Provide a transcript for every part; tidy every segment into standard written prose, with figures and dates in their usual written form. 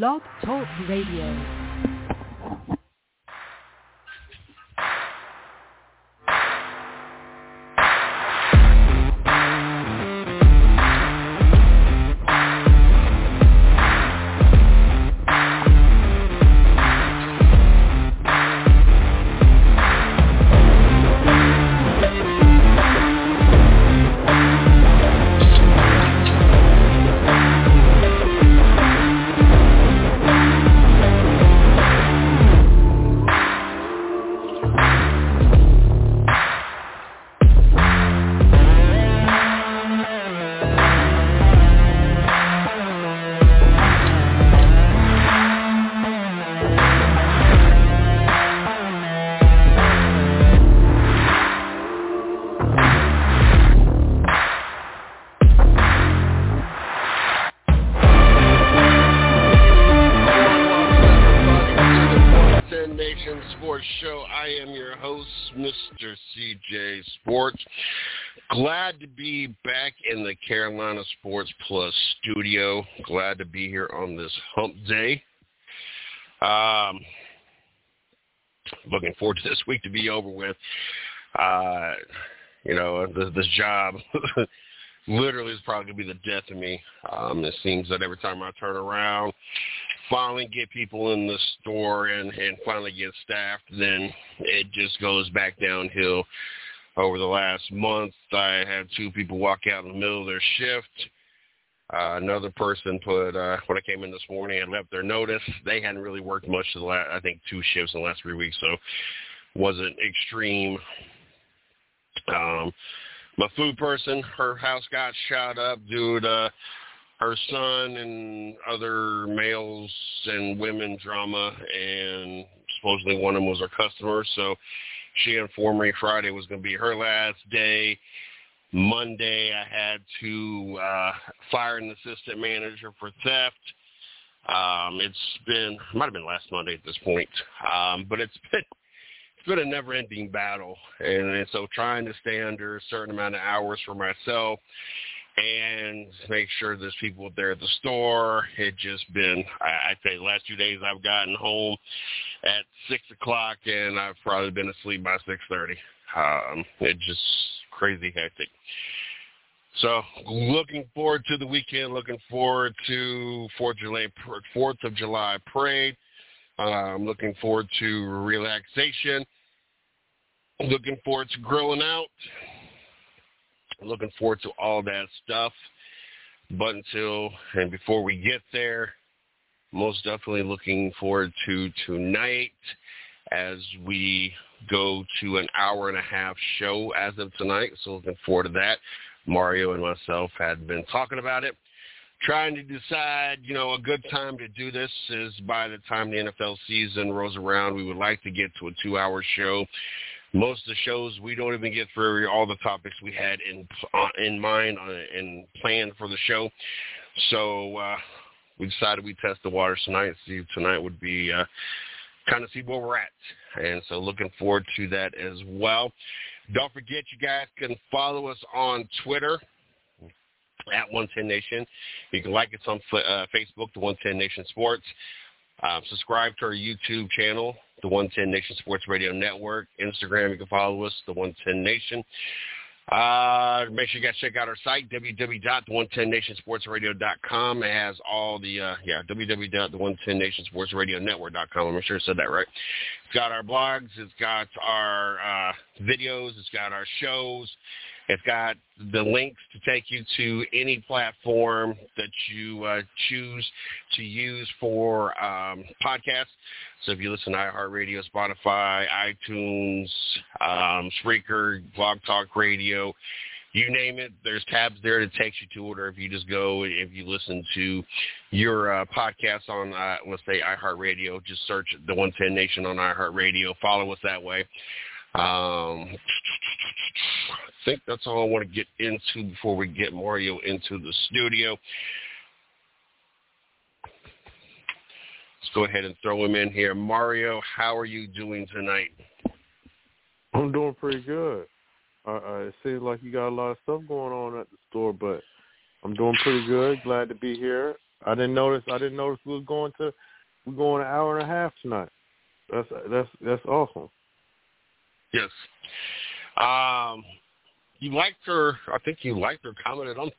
Blog Talk Radio. Mr. CJ Sports. Glad to be back in the Carolina Sports Plus studio. Glad to be here on this hump day. Looking forward to this week to be over with. This job literally is probably going to be the death of me. It seems that every time I turn around, finally get people in the store and finally get staffed, then it just goes back downhill. Over the last month, I had two people walk out in the middle of their shift. Another person when I came in this morning, had left their notice. They hadn't really worked much the last, I think, two shifts in the last 3 weeks, so wasn't extreme. My food person, her house got shot up due to her son and other males and women drama, and supposedly one of them was her customer. So she informed me Friday was going to be her last day. Monday, I had to fire an assistant manager for theft. It might have been last Monday at this point, but it's been a never-ending battle. And so trying to stay under a certain amount of hours for myself and make sure there's people there at the store. It just been, I'd say the last 2 days I've gotten home at 6:00 and I've probably been asleep by 6:30. It's just crazy hectic. So looking forward to the weekend, looking forward to 4th of July parade. I'm looking forward to relaxation. Looking forward to grilling out. Looking forward to all that stuff, but until and before we get there, most definitely looking forward to tonight as we go to an hour and a half show as of tonight, so looking forward to that. Mario and myself had been talking about it, trying to decide, a good time to do this is by the time the NFL season rolls around. We would like to get to a 2-hour show. Most of the shows, we don't even get through all the topics we had in mind and planned for the show. So we decided we'd test the waters tonight, see if tonight would be kind of see where we're at. And so looking forward to that as well. Don't forget, you guys can follow us on Twitter at 110 Nation. You can like us on Facebook, the 110 Nation Sports. Subscribe to our YouTube channel, the 110 Nation Sports Radio Network. Instagram, you can follow us, the 110 Nation. Make sure you guys check out our site, www.the110nationsportsradio.com. It has all the, www.the110nationsportsradionetwork.com. I'm sure I said that right. It's got our blogs. It's got our videos. It's got our shows. It's got the links to take you to any platform that you choose to use for podcasts. So if you listen to iHeartRadio, Spotify, iTunes, Spreaker, Blog Talk Radio, you name it, there's tabs there that takes you to it. Or if you just go, if you listen to your podcast on, let's say, iHeartRadio, just search the 110 Nation on iHeartRadio. Follow us that way. I think that's all I want to get into before we get Mario into the studio. Let's go ahead and throw him in here. Mario, how are you doing tonight? I'm doing pretty good. It seems like you got a lot of stuff going on at the store, but I'm doing pretty good. Glad to be here. I didn't notice we're going an hour and a half tonight. That's awesome. Yes. You liked her. I think you liked her. Commented on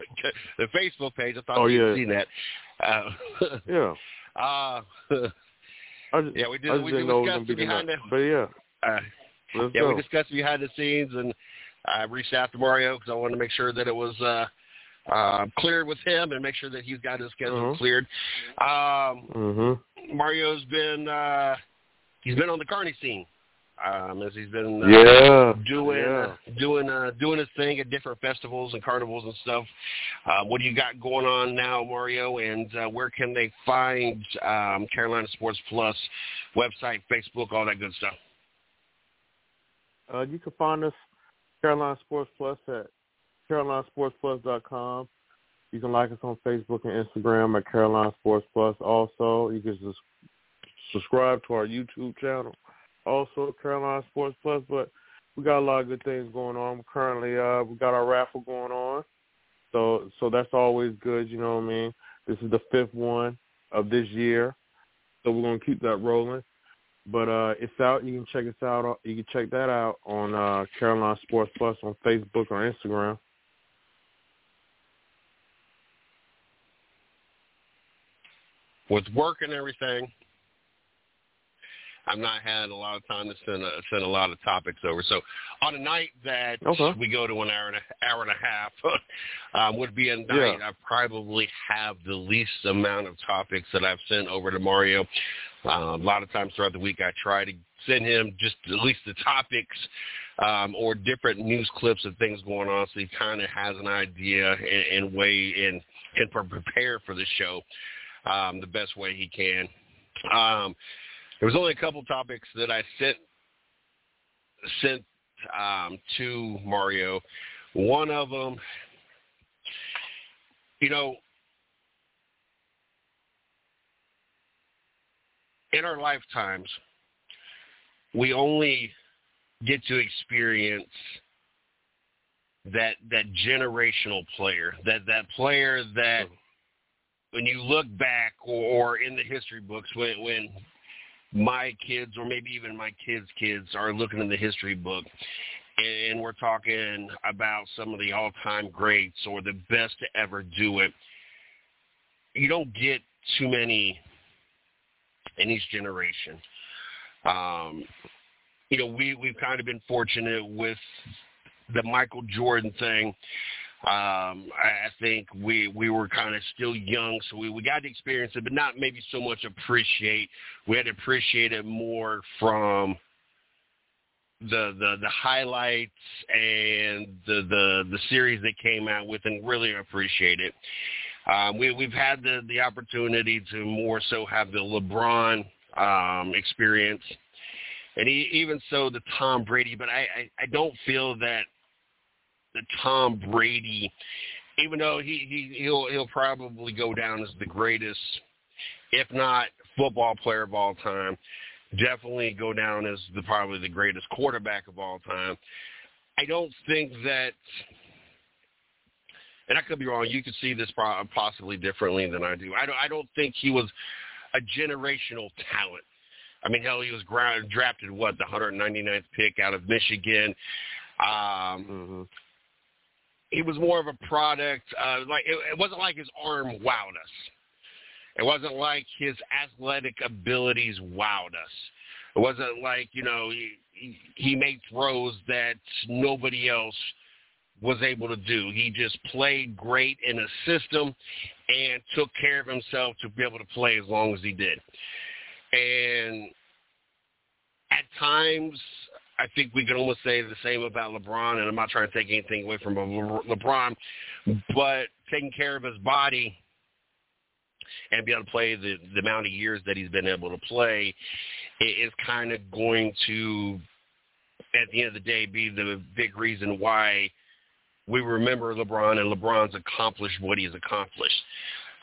the Facebook page. I thought you'd seen that. Yeah. We did. We discussed behind the. But yeah. We discussed behind the scenes, and I reached out to Mario because I wanted to make sure that it was cleared with him and make sure that he's got his schedule cleared. Mario's been he's been on the carny scene as he's been doing his thing at different festivals and carnivals and stuff. What do you got going on now, Mario? And where can they find Carolina Sports Plus website, Facebook, all that good stuff? You can find us Carolina Sports Plus at CarolinaSportsPlus.com. You can like us on Facebook and Instagram at Carolina Sports Plus. Also, you can just subscribe to our YouTube channel, also Carolina Sports Plus. But we got a lot of good things going on. We're currently, we got our raffle going on, so that's always good. You know what I mean? This is the 5th one of this year, so we're gonna keep that rolling. But it's out. You can check us out. You can check that out on Carolina Sports Plus on Facebook or Instagram. With work and everything, I've not had a lot of time to send a lot of topics over. So on a night that we go to an hour and a half would be a night I probably have the least amount of topics that I've sent over to Mario. A lot of times throughout the week, I try to send him just at least the topics or different news clips of things going on, so he kind of has an idea and way and can prepare for the show the best way he can. There was only a couple topics that I sent to Mario. One of them, in our lifetimes, we only get to experience that generational player, that player that when you look back or in the history books, when my kids or maybe even my kids' kids are looking in the history book and we're talking about some of the all-time greats or the best to ever do it, you don't get too many in each generation. We've kind of been fortunate with the Michael Jordan thing. I think we were kind of still young, so we got to experience it, but not maybe so much appreciate. We had to appreciate it more from the highlights and the series they came out with, and really appreciate it. We've had the opportunity to more so have the LeBron experience, and even so the Tom Brady. But I don't feel that the Tom Brady, even though he'll probably go down as the greatest, if not football player of all time, definitely go down as probably the greatest quarterback of all time. I don't think that. And I could be wrong. You could see this possibly differently than I do. I don't think he was a generational talent. I mean, hell, he was drafted, the 199th pick out of Michigan. He was more of a product. It wasn't like his arm wowed us. It wasn't like his athletic abilities wowed us. It wasn't like, he made throws that nobody else was able to do. He just played great in a system and took care of himself to be able to play as long as he did. And at times, I think we can almost say the same about LeBron, and I'm not trying to take anything away from LeBron, but taking care of his body and being able to play the amount of years that he's been able to play is kind of going to, at the end of the day, be the big reason why we remember LeBron, and LeBron's accomplished what he's accomplished.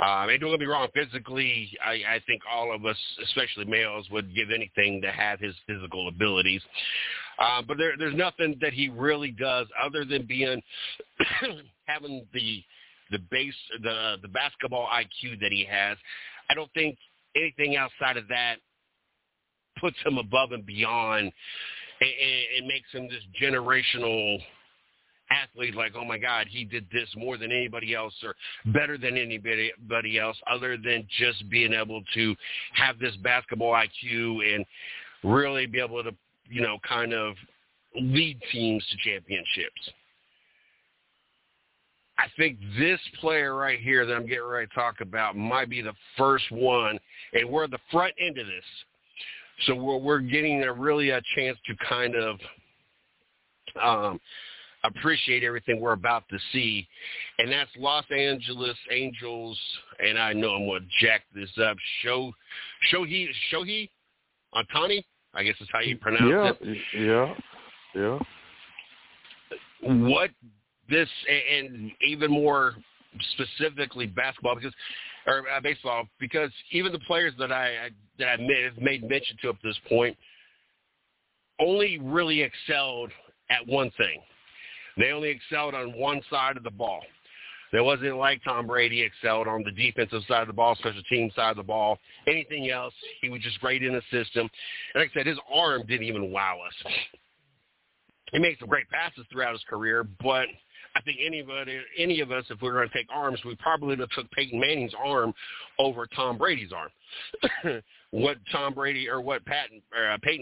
And don't get me wrong, physically, I think all of us, especially males, would give anything to have his physical abilities. But there's nothing that he really does other than being having the the basketball IQ that he has. I don't think anything outside of that puts him above and beyond and makes him this generational athlete, like, oh, my God, he did this more than anybody else or better than anybody else, other than just being able to have this basketball IQ and really be able to, you know, kind of lead teams to championships. I think this player right here that I'm getting ready to talk about might be the first one, and we're at the front end of this. So we're getting a chance to kind of appreciate everything we're about to see, and that's Los Angeles Angels. And I know I'm going to jack this up. Shohei Ohtani, I guess is how you pronounce it. Yeah, yeah. What this, and even more specifically baseball, because even the players that I made mention to up to this point only really excelled at one thing. They only excelled on one side of the ball. There wasn't like Tom Brady excelled on the defensive side of the ball, special team side of the ball, anything else. He was just great in the system. And like I said, his arm didn't even wow us. He made some great passes throughout his career, but I think any of us, if we were going to take arms, we probably would have took Peyton Manning's arm over Tom Brady's arm. What Peyton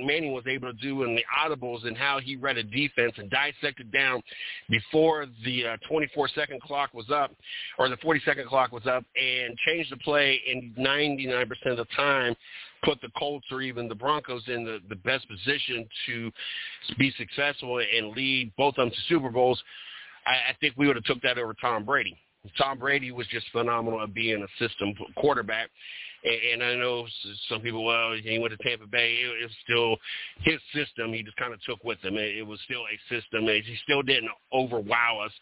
Manning was able to do in the audibles and how he read a defense and dissected down before the 24-second clock was up, or the 40-second clock was up, and changed the play, and 99% of the time put the Colts or even the Broncos in the best position to be successful and lead both of them to Super Bowls. I think we would have took that over Tom Brady. Tom Brady was just phenomenal at being a system quarterback. And I know some people, well, he went to Tampa Bay. It was still his system. He just kind of took with him. It was still a system. He still didn't overwow us.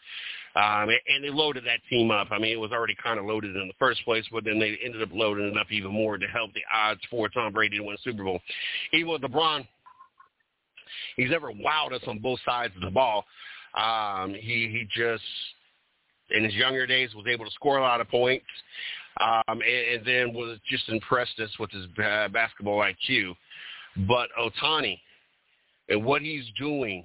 And they loaded that team up. I mean, it was already kind of loaded in the first place, but then they ended up loading it up even more to help the odds for Tom Brady to win a Super Bowl. Even with LeBron, he's never wowed us on both sides of the ball. He just, in his younger days, was able to score a lot of points. And then was just impressed us with his basketball IQ. But Ohtani and what he's doing,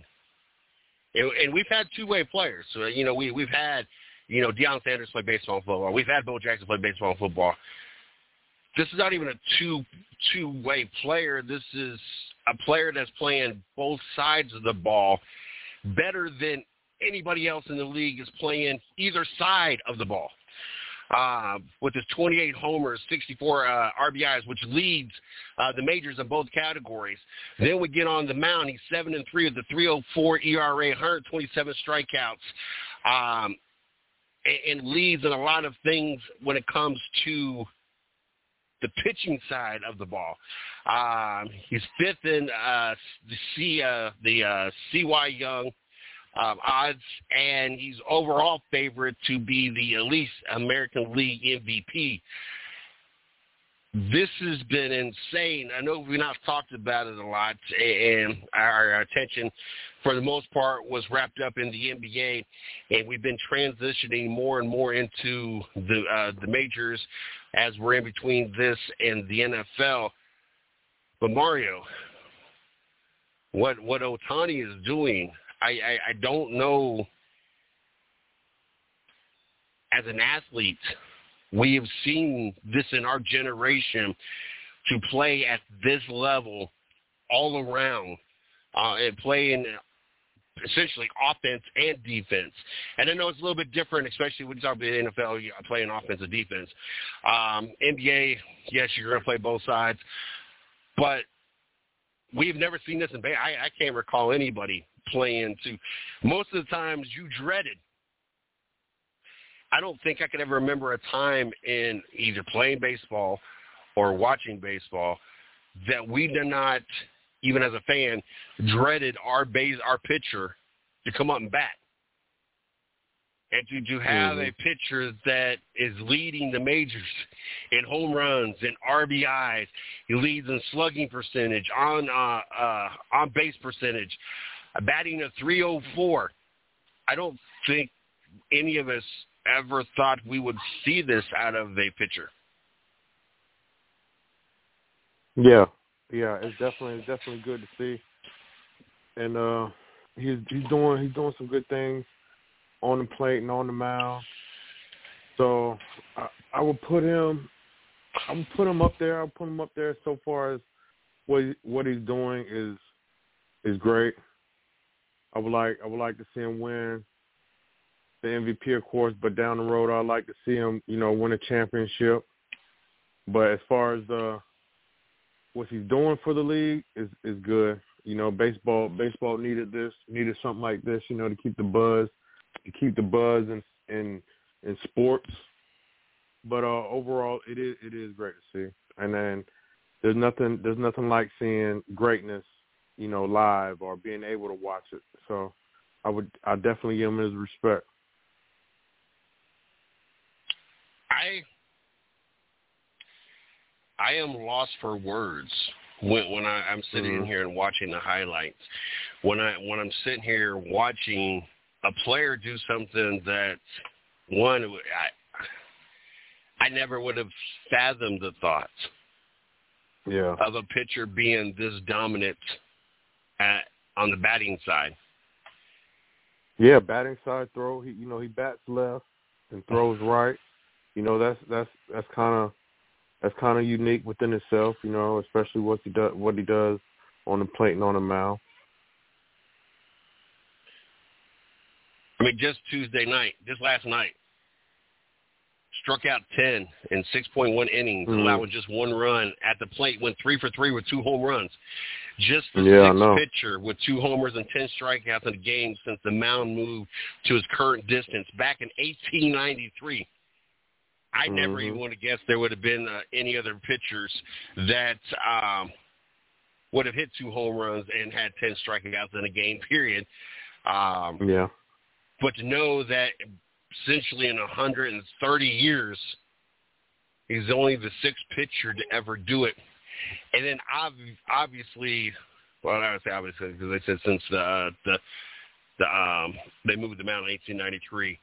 and we've had two-way players. So, you know, we've had, you know, Deion Sanders play baseball and football. We've had Bo Jackson play baseball and football. This is not even a two-way player. This is a player that's playing both sides of the ball better than anybody else in the league is playing either side of the ball. With his 28 homers, 64 RBIs, which leads the majors in both categories. Then we get on the mound. He's 7-3 with the 3.04 ERA, 127 strikeouts, and leads in a lot of things when it comes to the pitching side of the ball. He's fifth in the CY Young odds, and he's overall favorite to be the at least American League MVP. This has been insane. I know we've not talked about it a lot, and our attention for the most part was wrapped up in the NBA, and we've been transitioning more and more into the majors as we're in between this and the NFL. But Mario, what Ohtani is doing, I don't know, as an athlete, we have seen this in our generation to play at this level all around and play in essentially offense and defense. And I know it's a little bit different, especially when you talk about the NFL, you're playing offense and defense. NBA, yes, you're going to play both sides, but we've never seen this in baseball. I can't recall anybody playing to. Most of the times you dreaded. I don't think I can ever remember a time in either playing baseball or watching baseball that we did not, even as a fan, dreaded our pitcher to come up and bat. And to have a pitcher that is leading the majors in home runs and RBIs, he leads in slugging percentage, on base percentage, batting a .304. I don't think any of us ever thought we would see this out of a pitcher. Yeah, it's definitely good to see. And he's doing some good things on the plate and on the mound. So I would put him up there. I'll put him up there so far as what he's doing is great. I would like to see him win the MVP, of course, but down the road I'd like to see him, win a championship. But as far as what he's doing for the league is good. Baseball needed something like this, to keep the buzz, in sports. But overall, it is great to see. And then there's nothing like seeing greatness, live or being able to watch it. So I definitely give him his respect. I am lost for words when I'm sitting in here and watching the highlights. When I'm sitting here watching a player do something that I never would have fathomed the thought of a pitcher being this dominant on the batting side. Yeah, batting side throw. He bats left and throws right. That's kind of unique within itself. Especially what he does on the plate and on the mound. Just Tuesday night, just last night, struck out 10 in 6.1 innings, allowing just one run at the plate, went 3 for 3 with 2 home runs. Just the sixth pitcher with 2 homers and 10 strikeouts in the game since the mound moved to his current distance back in 1893. I never even would have guessed there would have been any other pitchers that would have hit 2 home runs and had 10 strikeouts in a game, period. But to know that essentially in 130 years, he's only the 6th pitcher to ever do it. And then obviously, well, I would say obviously because they said since the they moved the mound in 1893,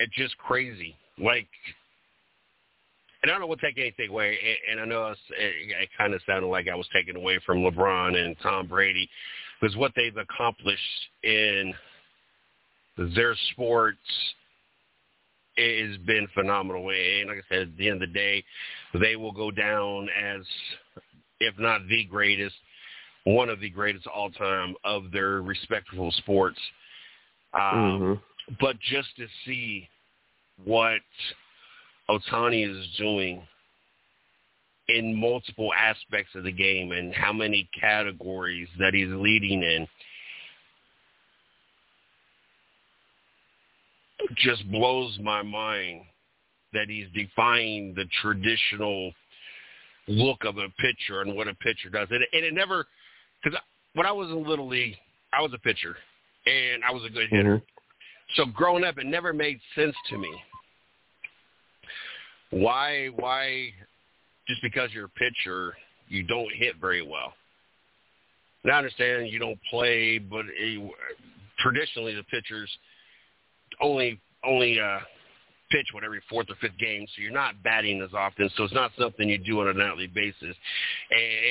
it's just crazy. Like, and I don't want to take anything away, and I know it kind of sounded like I was taking away from LeBron and Tom Brady, because what they've accomplished in their sports has been phenomenal. And like I said, at the end of the day, they will go down as, if not the greatest, one of the greatest all time of their respectable sports. But just to see what Ohtani is doing in multiple aspects of the game and how many categories that he's leading in just blows my mind that he's defying the traditional look of a pitcher and what a pitcher does. And it never – because when I was in Little League, I was a pitcher and I was a good hitter. So growing up, it never made sense to me. Why just because you're a pitcher, you don't hit very well. Now I understand you don't play, but traditionally the pitchers only pitch what every 4th or 5th game, so you're not batting as often, so it's not something you do on a nightly basis.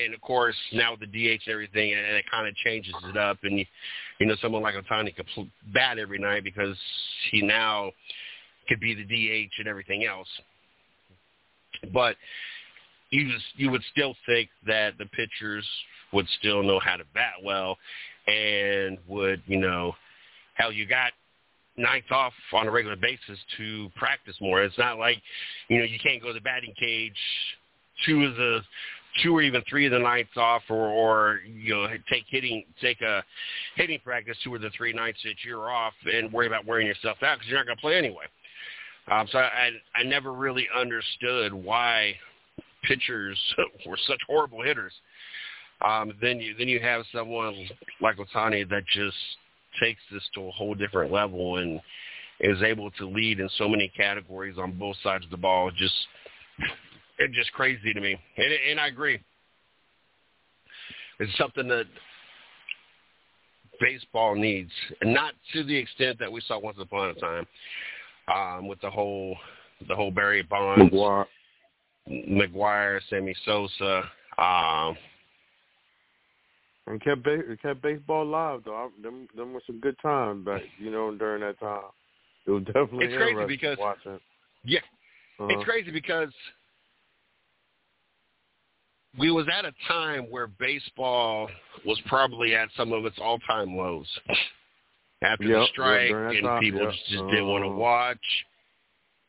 And of course, now with the DH and everything, and it kind of changes it up. And, someone like Ohtani could bat every night because he now could be the DH and everything else. But you would still think that the pitchers would still know how to bat well and would, hell, you got nights off on a regular basis to practice more. It's not like, you can't go to the batting cage 2 or even 3 of the nights off or take a hitting practice 2 or 3 nights that you're off and worry about wearing yourself out because you're not going to play anyway. So I never really understood why pitchers were such horrible hitters. Then you have someone like Ohtani that just takes this to a whole different level and is able to lead in so many categories on both sides of the ball. It's just crazy to me, and I agree. It's something that baseball needs, and not to the extent that we saw once upon a time with the whole Barry Bonds, McGwire, Sammy Sosa. And kept baseball live, though. Them were some good times back, during that time. It was definitely interesting because, watching. Yeah. Uh-huh. It's crazy because we was at a time where baseball was probably at some of its all-time lows. After the strike, and people just didn't want to watch.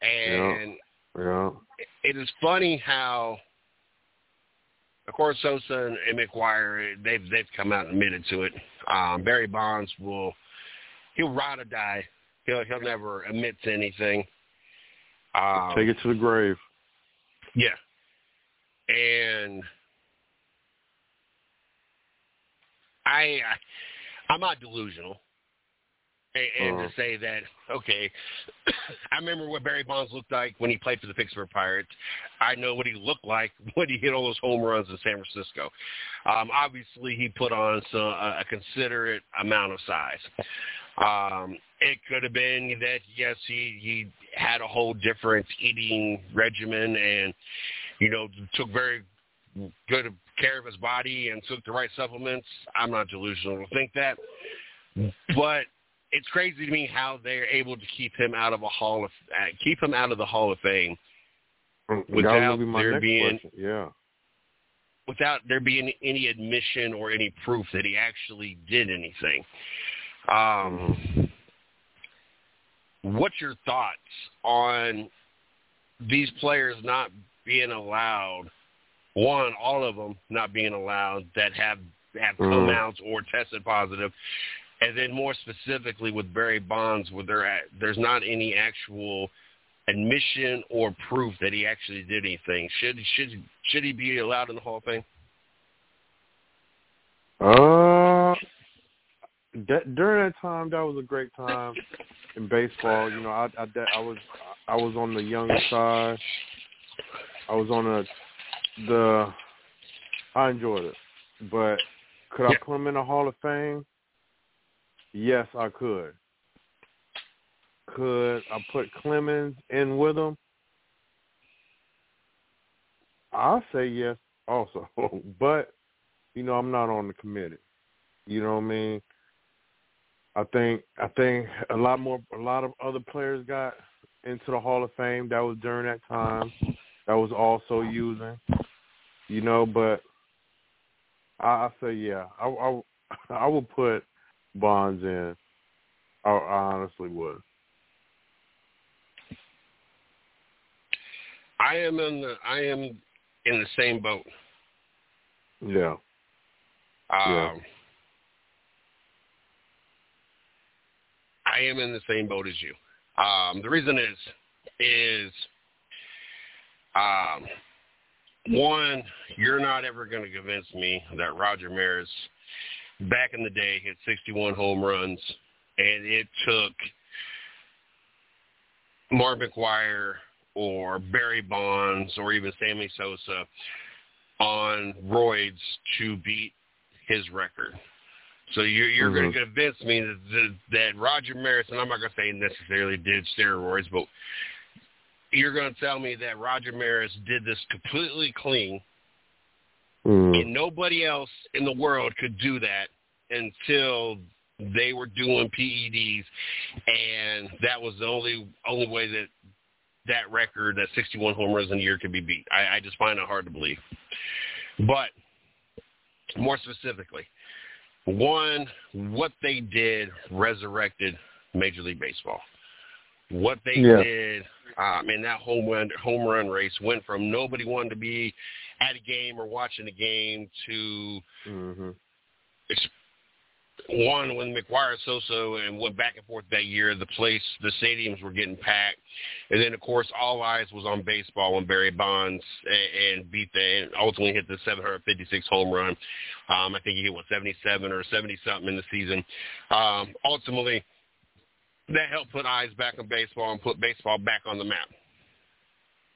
And it is funny how, of course, Sosa and McGwire, they've come out and admitted to it. Barry Bonds he'll ride or die. He'll never admit to anything. Take it to the grave. Yeah. And I'm not delusional. And to say that, okay, I remember what Barry Bonds looked like when he played for the Pittsburgh Pirates. I know what he looked like when he hit all those home runs in San Francisco. Obviously, he put on a considerate amount of size. It could have been that, yes, he had a whole different eating regimen and, took very good care of his body and took the right supplements. I'm not delusional to think that. But it's crazy to me how they're able to keep him out of the Hall of Fame without there being any admission or any proof that he actually did anything. What's your thoughts on these players not being allowed? One, all of them not being allowed that have come out or tested positive. And then more specifically with Barry Bonds, where there's not any actual admission or proof that he actually did anything. Should he be allowed in the Hall of Fame? During that time, that was a great time in baseball. I was on the younger side. I was on I enjoyed it, but could I put him in the Hall of Fame? Yes, I could. Could I put Clemens in with him? I'll say yes also. But, I'm not on the committee. You know what I mean? I think a lot of other players got into the Hall of Fame. That was during that time. That was also using. But I'll say yeah. I would put Bonds in. I honestly would. I am in the same boat. Yeah. I am in the same boat as you. The reason is one, you're not ever going to convince me that Roger Maris back in the day hit 61 home runs, and it took Mark McGwire or Barry Bonds or even Sammy Sosa on roids to beat his record. So you're going to convince me that Roger Maris, and I'm not going to say necessarily did steroids, but you're going to tell me that Roger Maris did this completely clean, and nobody else in the world could do that until they were doing PEDs, and that was the only way that record, that 61 home runs in a year, could be beat. I just find it hard to believe. But more specifically, one, what they did resurrected Major League Baseball. What they did in that home run race went from nobody wanting to be at a game or watching a game to one, when McGwire, Sosa, and went back and forth that year, the stadiums were getting packed. And then, of course, all eyes was on baseball when Barry Bonds and ultimately hit the 756 home run. I think he hit, 77 or 70-something in the season. Ultimately, that helped put eyes back on baseball and put baseball back on the map.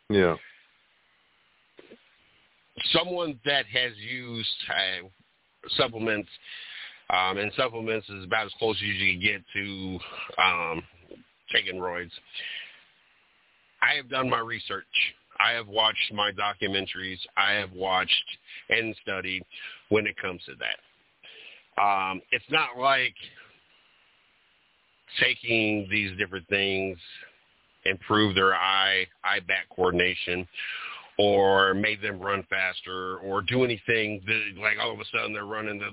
Yeah. Someone that has used supplements And supplements is about as close as you can get to taking roids. I have done my research. I have watched my documentaries. I have watched and studied when it comes to that. It's not like taking these different things improve their eye-back coordination or made them run faster or do anything that, like, all of a sudden they're running the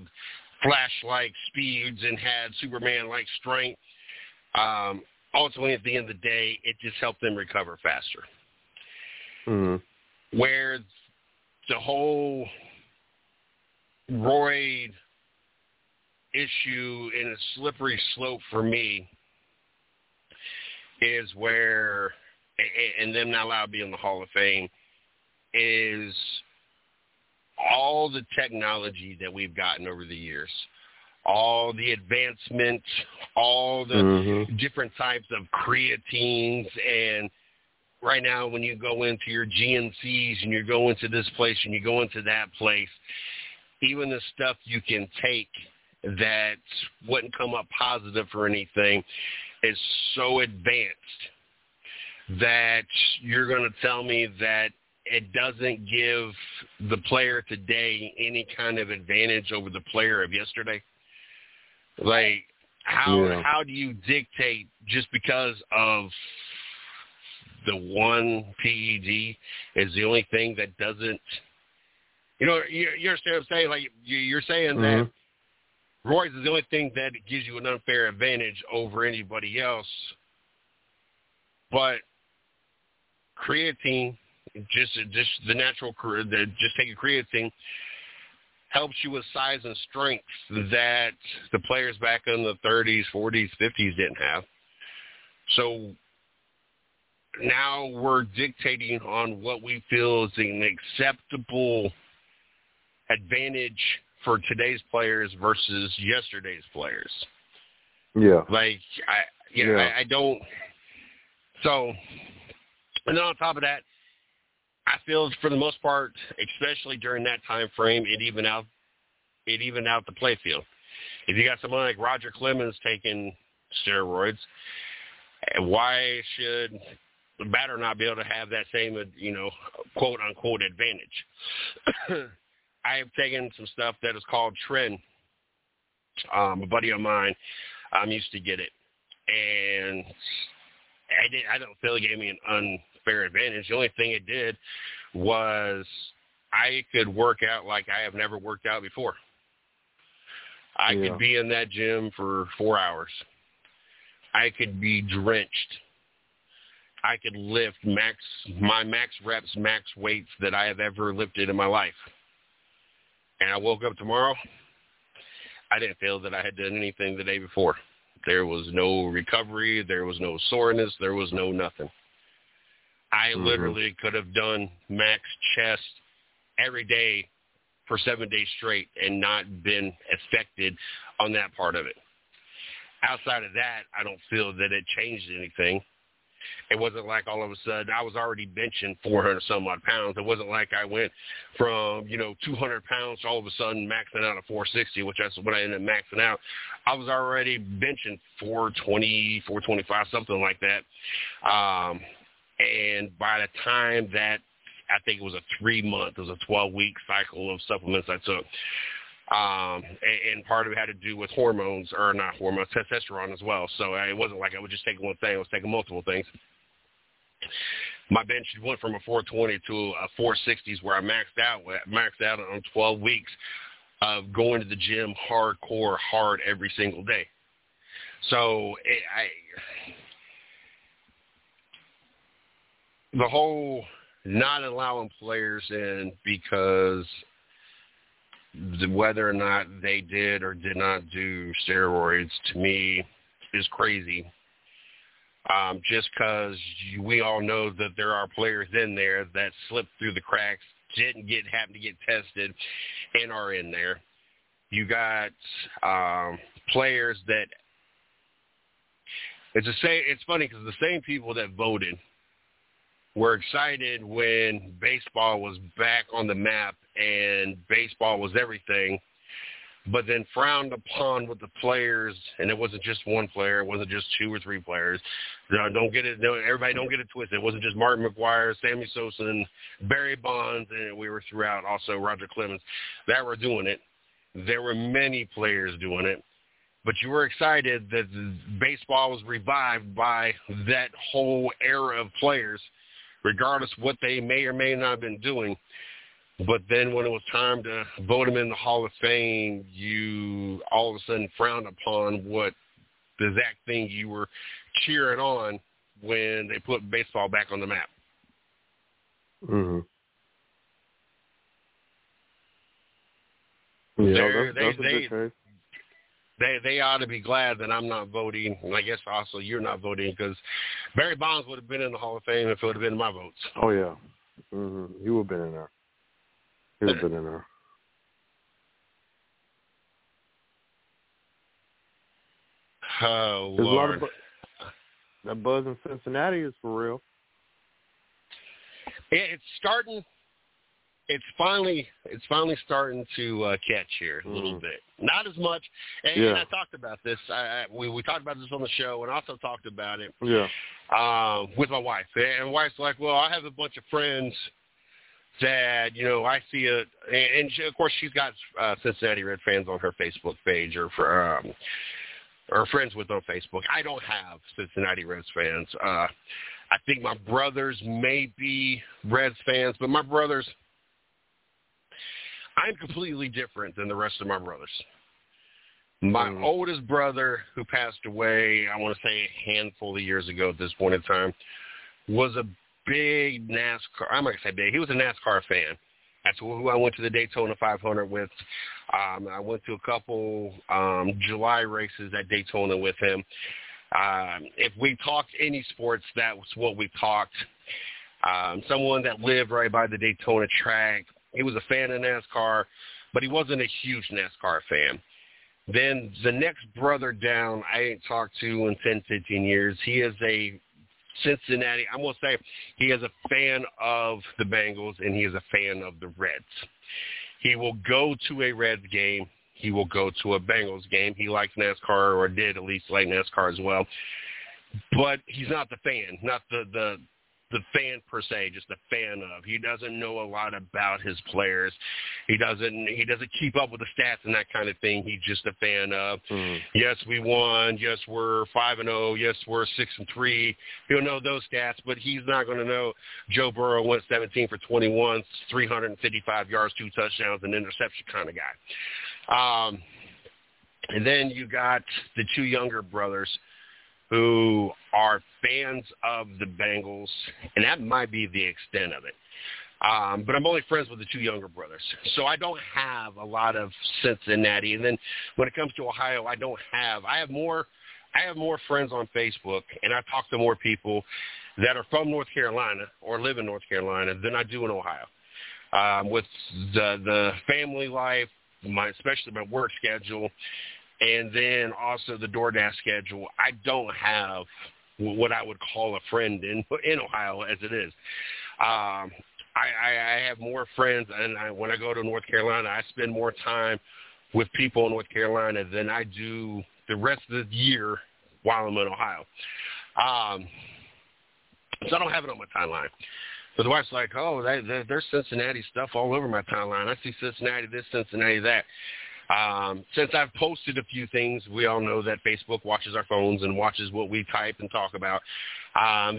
flash-like speeds and had Superman-like strength. Ultimately, at the end of the day, it just helped them recover faster. Mm-hmm. Where the whole roid issue and a slippery slope for me is where, and them not allowed to be in the Hall of Fame, is all the technology that we've gotten over the years, all the advancements, all the different types of creatines. And right now, when you go into your GNCs and you go into this place and you go into that place, even the stuff you can take that wouldn't come up positive for anything is so advanced that you're going to tell me that it doesn't give the player today any kind of advantage over the player of yesterday. Like, how do you dictate just because of the one PED is the only thing that doesn't, you know, you understand what I'm saying? Like, you're saying that roids is the only thing that gives you an unfair advantage over anybody else, but creatine, just the natural, just taking creatine helps you with size and strength that the players back in the 30s, 40s, 50s didn't have. So now we're dictating on what we feel is an acceptable advantage for today's players versus yesterday's players. Yeah. Like, I don't. So, and then on top of that, I feel for the most part, especially during that time frame, it evened out the play field. If you got someone like Roger Clemens taking steroids, why should the batter not be able to have that same, quote unquote advantage? I have taken some stuff that is called Tren. A buddy of mine used to get it, and I don't feel it gave me an unfair advantage. The only thing it did was I could work out like I have never worked out before. I could be in that gym for 4 hours. I could be drenched. I could lift my max reps, max weights that I have ever lifted in my life. And I woke up tomorrow, I didn't feel that I had done anything the day before. There was no recovery. There was no soreness. There was no nothing. I literally could have done max chest every day for 7 days straight and not been affected on that part of it. Outside of that, I don't feel that it changed anything. It wasn't like all of a sudden I was already benching 400-some-odd pounds. It wasn't like I went from, 200 pounds to all of a sudden maxing out at 460, which that's what I ended up maxing out. I was already benching 420, 425, something like that. And by the time that, I think it was a 12-week cycle of supplements I took. And part of it had to do with hormones, or not hormones, testosterone as well. So it wasn't like I was just taking one thing. I was taking multiple things. My bench went from a 420 to a 460s where I maxed out on 12 weeks of going to the gym hardcore, hard every single day. So the whole not allowing players in because whether or not they did or did not do steroids, to me, is crazy. Just because we all know that there are players in there that slipped through the cracks, happen to get tested, and are in there. You got players that – it's funny because the same people that voted were excited when baseball was back on the map and baseball was everything, but then frowned upon with the players. And it wasn't just one player. It wasn't just two or three players. Everybody don't get it twisted. It wasn't just Mark McGwire, Sammy Sosa, and Barry Bonds, and we were throughout also Roger Clemens that were doing it. There were many players doing it. But you were excited that baseball was revived by that whole era of players, regardless of what they may or may not have been doing. But then when it was time to vote them in the Hall of Fame, you all of a sudden frowned upon what the exact thing you were cheering on when they put baseball back on the map. Mm-hmm. Yeah, that's a good case. They ought to be glad that I'm not voting, and I guess also you're not voting, because Barry Bonds would have been in the Hall of Fame if it would have been my votes. Oh, yeah. Mm-hmm. He would have been in there. He would have been in there. Oh, Lord. That buzz in Cincinnati is for real. It's starting. It's finally starting to catch here a little bit. Not as much. And I talked about this. We talked about this on the show, and also talked about it with my wife. And my wife's like, well, I have a bunch of friends that, you know, I see it. And she, of course, she's got Cincinnati Red fans on her Facebook page or friends with on Facebook. I don't have Cincinnati Reds fans. I think my brothers may be Reds fans, but my brothers – I'm completely different than the rest of my brothers. My oldest brother, who passed away, I want to say a handful of years ago at this point in time, was a big NASCAR. I'm not going to say big. He was a NASCAR fan. That's who I went to the Daytona 500 with. I went to a couple July races at Daytona with him. If we talked any sports, that was what we talked. Someone that lived right by the Daytona track. He was a fan of NASCAR, but he wasn't a huge NASCAR fan. Then the next brother down I ain't talked to in 10, 15 years. He is a Cincinnati. I'm going to say he is a fan of the Bengals, and he is a fan of the Reds. He will go to a Reds game. He will go to a Bengals game. He likes NASCAR, or did at least like NASCAR as well. But he's not the fan, not the fan per se, just a fan of. He doesn't know a lot about his players. He doesn't keep up with the stats and that kind of thing. He's just a fan of. Yes, we won. Yes, we're 5-0. Yes, we're 6-3. He'll know those stats, but he's not going to know Joe Burrow went 17 for 21, 355 yards, 2 touchdowns, an interception kind of guy. And then you got the two younger brothers who are fans of the Bengals, and that might be the extent of it. But I'm only friends with the two younger brothers, so I don't have a lot of Cincinnati. And then when it comes to Ohio, I have more friends on Facebook, and I talk to more people that are from North Carolina or live in North Carolina than I do in Ohio. With the family life, especially my work schedule, and then also the DoorDash schedule, I don't have what I would call a friend in Ohio as it is. I have more friends, and when I go to North Carolina, I spend more time with people in North Carolina than I do the rest of the year while I'm in Ohio. So I don't have it on my timeline. So the wife's like, oh, there's Cincinnati stuff all over my timeline. I see Cincinnati this, Cincinnati that. Since I've posted a few things, we all know that Facebook watches our phones and watches what we type and talk about.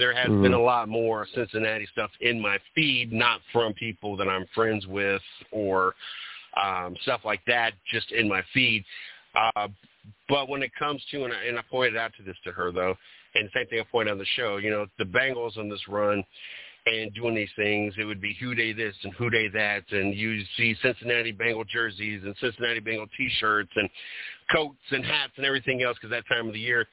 There has been a lot more Cincinnati stuff in my feed, not from people that I'm friends with or stuff like that, just in my feed. But when it comes to, and I pointed out to this to her, though, and the same thing I pointed out on the show, you know, the Bengals on this run and doing these things, it would be who day this and who day that, and you see Cincinnati Bengal jerseys and Cincinnati Bengal T-shirts and coats and hats and everything else because that time of the year.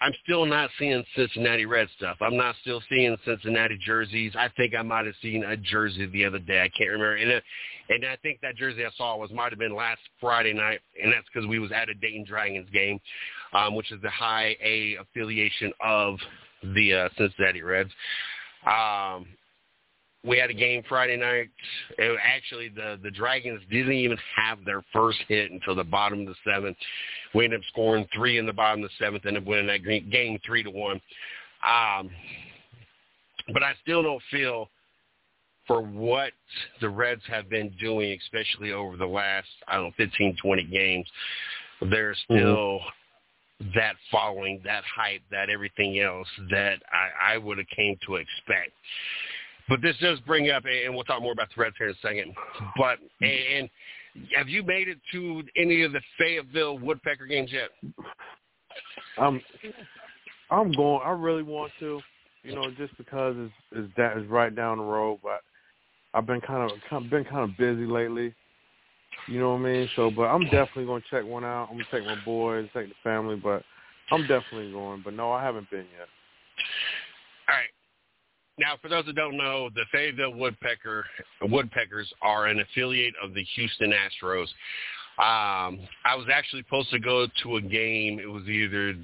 I'm still not seeing Cincinnati Red stuff. I'm not still seeing Cincinnati jerseys. I think I might have seen a jersey the other day. I can't remember. And I think that jersey I saw might have been last Friday night, and that's because we was at a Dayton Dragons game, which is the high A affiliation of the Cincinnati Reds. We had a game Friday night. Actually, the Dragons didn't even have their first hit until the bottom of the seventh. We ended up scoring three in the bottom of the seventh, ended up winning that game 3-1. But I still don't feel for what the Reds have been doing, especially over the last, 15, 20 games, there's still that following, that hype, that everything else that I would have came to expect. But this does bring up, and we'll talk more about the Reds here in a second, but and have you made it to any of the Fayetteville Woodpecker games yet? I'm going. I really want to, just because it's right down the road. But I've been kind of busy lately. You know what I mean? So, but I'm definitely going to check one out. I'm going to take my boys, take the family, but I'm definitely going. But, no, I haven't been yet. All right. Now, for those that don't know, the Fayetteville Woodpeckers are an affiliate of the Houston Astros. I was actually supposed to go to a game. It was either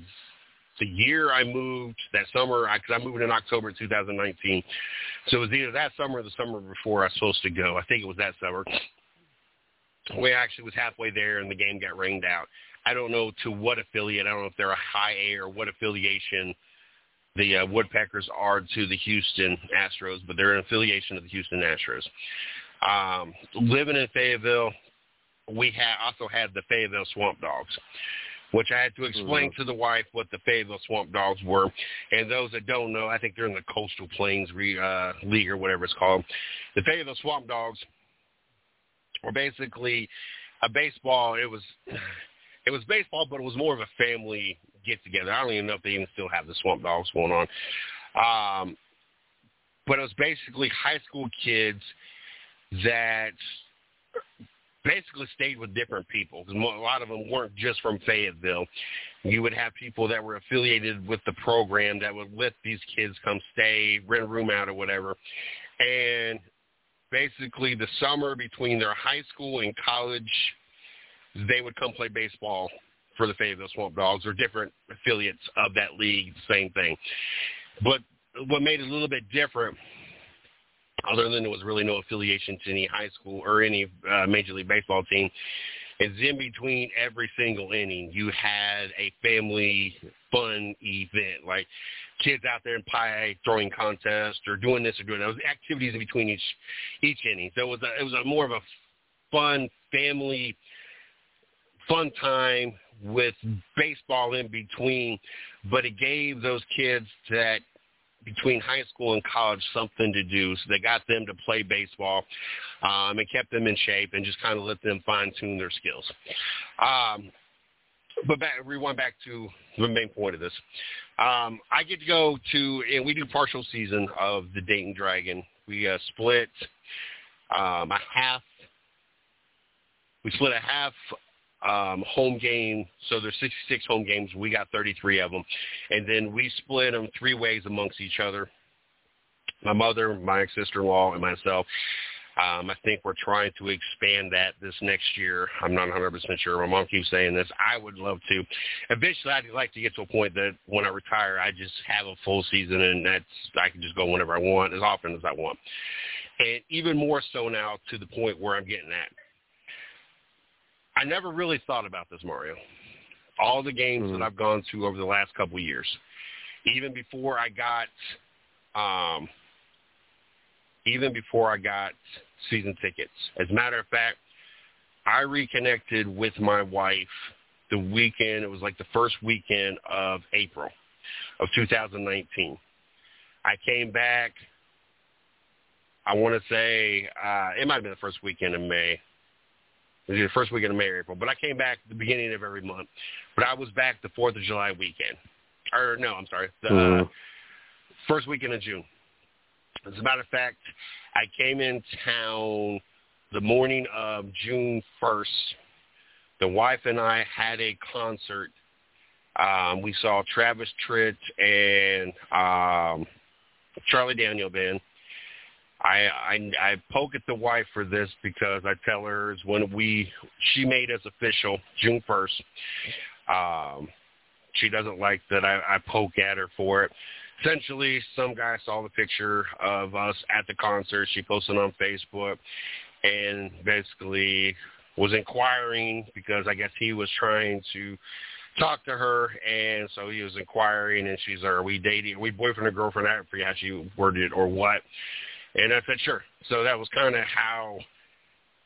the year I moved, that summer, because I moved in October 2019. So it was either that summer or the summer before I was supposed to go. I think it was that summer. We actually was halfway there, and the game got rained out. I don't know to what affiliate. I don't know if they're a high A or what affiliation the Woodpeckers are to the Houston Astros, but they're an affiliation of the Houston Astros. Living in Fayetteville, we also had the Fayetteville Swamp Dogs, which I had to explain to the wife what the Fayetteville Swamp Dogs were. And those that don't know, I think they're in the Coastal Plains League or whatever it's called. The Fayetteville Swamp Dogs were basically a baseball. It was baseball, but it was more of a family get-together. I don't even know if they even still have the Swamp Dogs going on. But it was basically high school kids that basically stayed with different people, because a lot of them weren't just from Fayetteville. You would have people that were affiliated with the program that would let these kids come stay, rent a room out or whatever. And basically the summer between their high school and college, they would come play baseball for the Fayetteville Swamp Dogs or different affiliates of that league, same thing. But what made it a little bit different, other than there was really no affiliation to any high school or any Major League Baseball team, is in between every single inning, you had a family fun event, like kids out there in pie throwing contest or doing this or doing that. It was activities in between each inning. So it was a more of a fun family fun time with baseball in between, but it gave those kids that between high school and college something to do. So they got them to play baseball and kept them in shape and just kind of let them fine-tune their skills. But rewind back to the main point of this. I get to go to, and we do partial season of the Dayton Dragon. We split a half. We split a half home game, so there's 66 home games. We got 33 of them, and then we split them three ways amongst each other. My mother, my sister-in-law, and myself. I think we're trying to expand that this next year. I'm not 100% sure. My mom keeps saying this. I would love to. Eventually, I'd like to get to a point that when I retire, I just have a full season, and I can just go whenever I want, as often as I want. And even more so now to the point where I'm getting at. I never really thought about this, Mario. All the games that I've gone to over the last couple of years, even before I got season tickets. As a matter of fact, I reconnected with my wife the weekend. It was like the first weekend of April of 2019. I came back, I want to say it might have been the first weekend of May. It was the first weekend of May or April, but I came back at the beginning of every month. But I was back the 4th of July weekend. Or no, I'm sorry, the first weekend of June. As a matter of fact, I came in town the morning of June 1st. The wife and I had a concert. We saw Travis Tritt and Charlie Daniel Band. I poke at the wife for this because I tell her is when she made us official June 1st. She doesn't like that I poke at her for it. essentially some guy saw the picture of us at the concert. She posted on Facebook and basically was inquiring because I guess he was trying to talk to her, and so he was inquiring, and she's like, are we dating? Are we boyfriend or girlfriend? I forget how she worded it or what. And I said, sure. So that was kind of how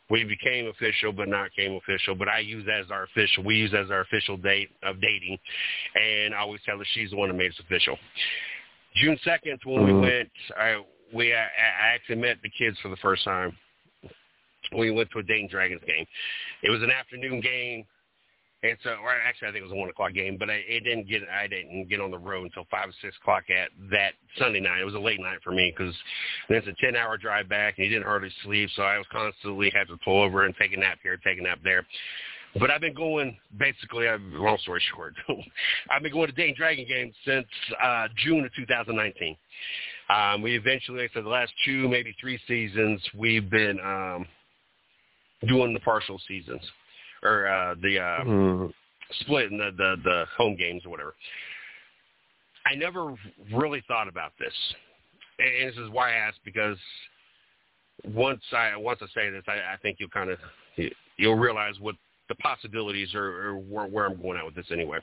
we became official, but not came official. But I use that as our official. We use that as our official date of dating. And I always tell her she's the one that made us official. June 2nd, when we went, I actually met the kids for the first time. We went to a Dayton Dragons game. It was an afternoon game. And so, or actually, I think it was a 1 o'clock game, but I didn't get on the road until 5 or 6 o'clock at that Sunday night. It was a late night for me because it's a 10-hour drive back, and you didn't hardly sleep, so I was constantly had to pull over and take a nap here, take a nap there. But I've been going basically. Long story short, I've been going to Dayton Dragon games since June of 2019. We eventually, for the last 2, maybe 3 seasons, we've been doing the partial seasons. Or splitting the home games or whatever. I never really thought about this, and this is why I asked, because once I say this, I think you'll realize what the possibilities are, or where I'm going out with this anyway.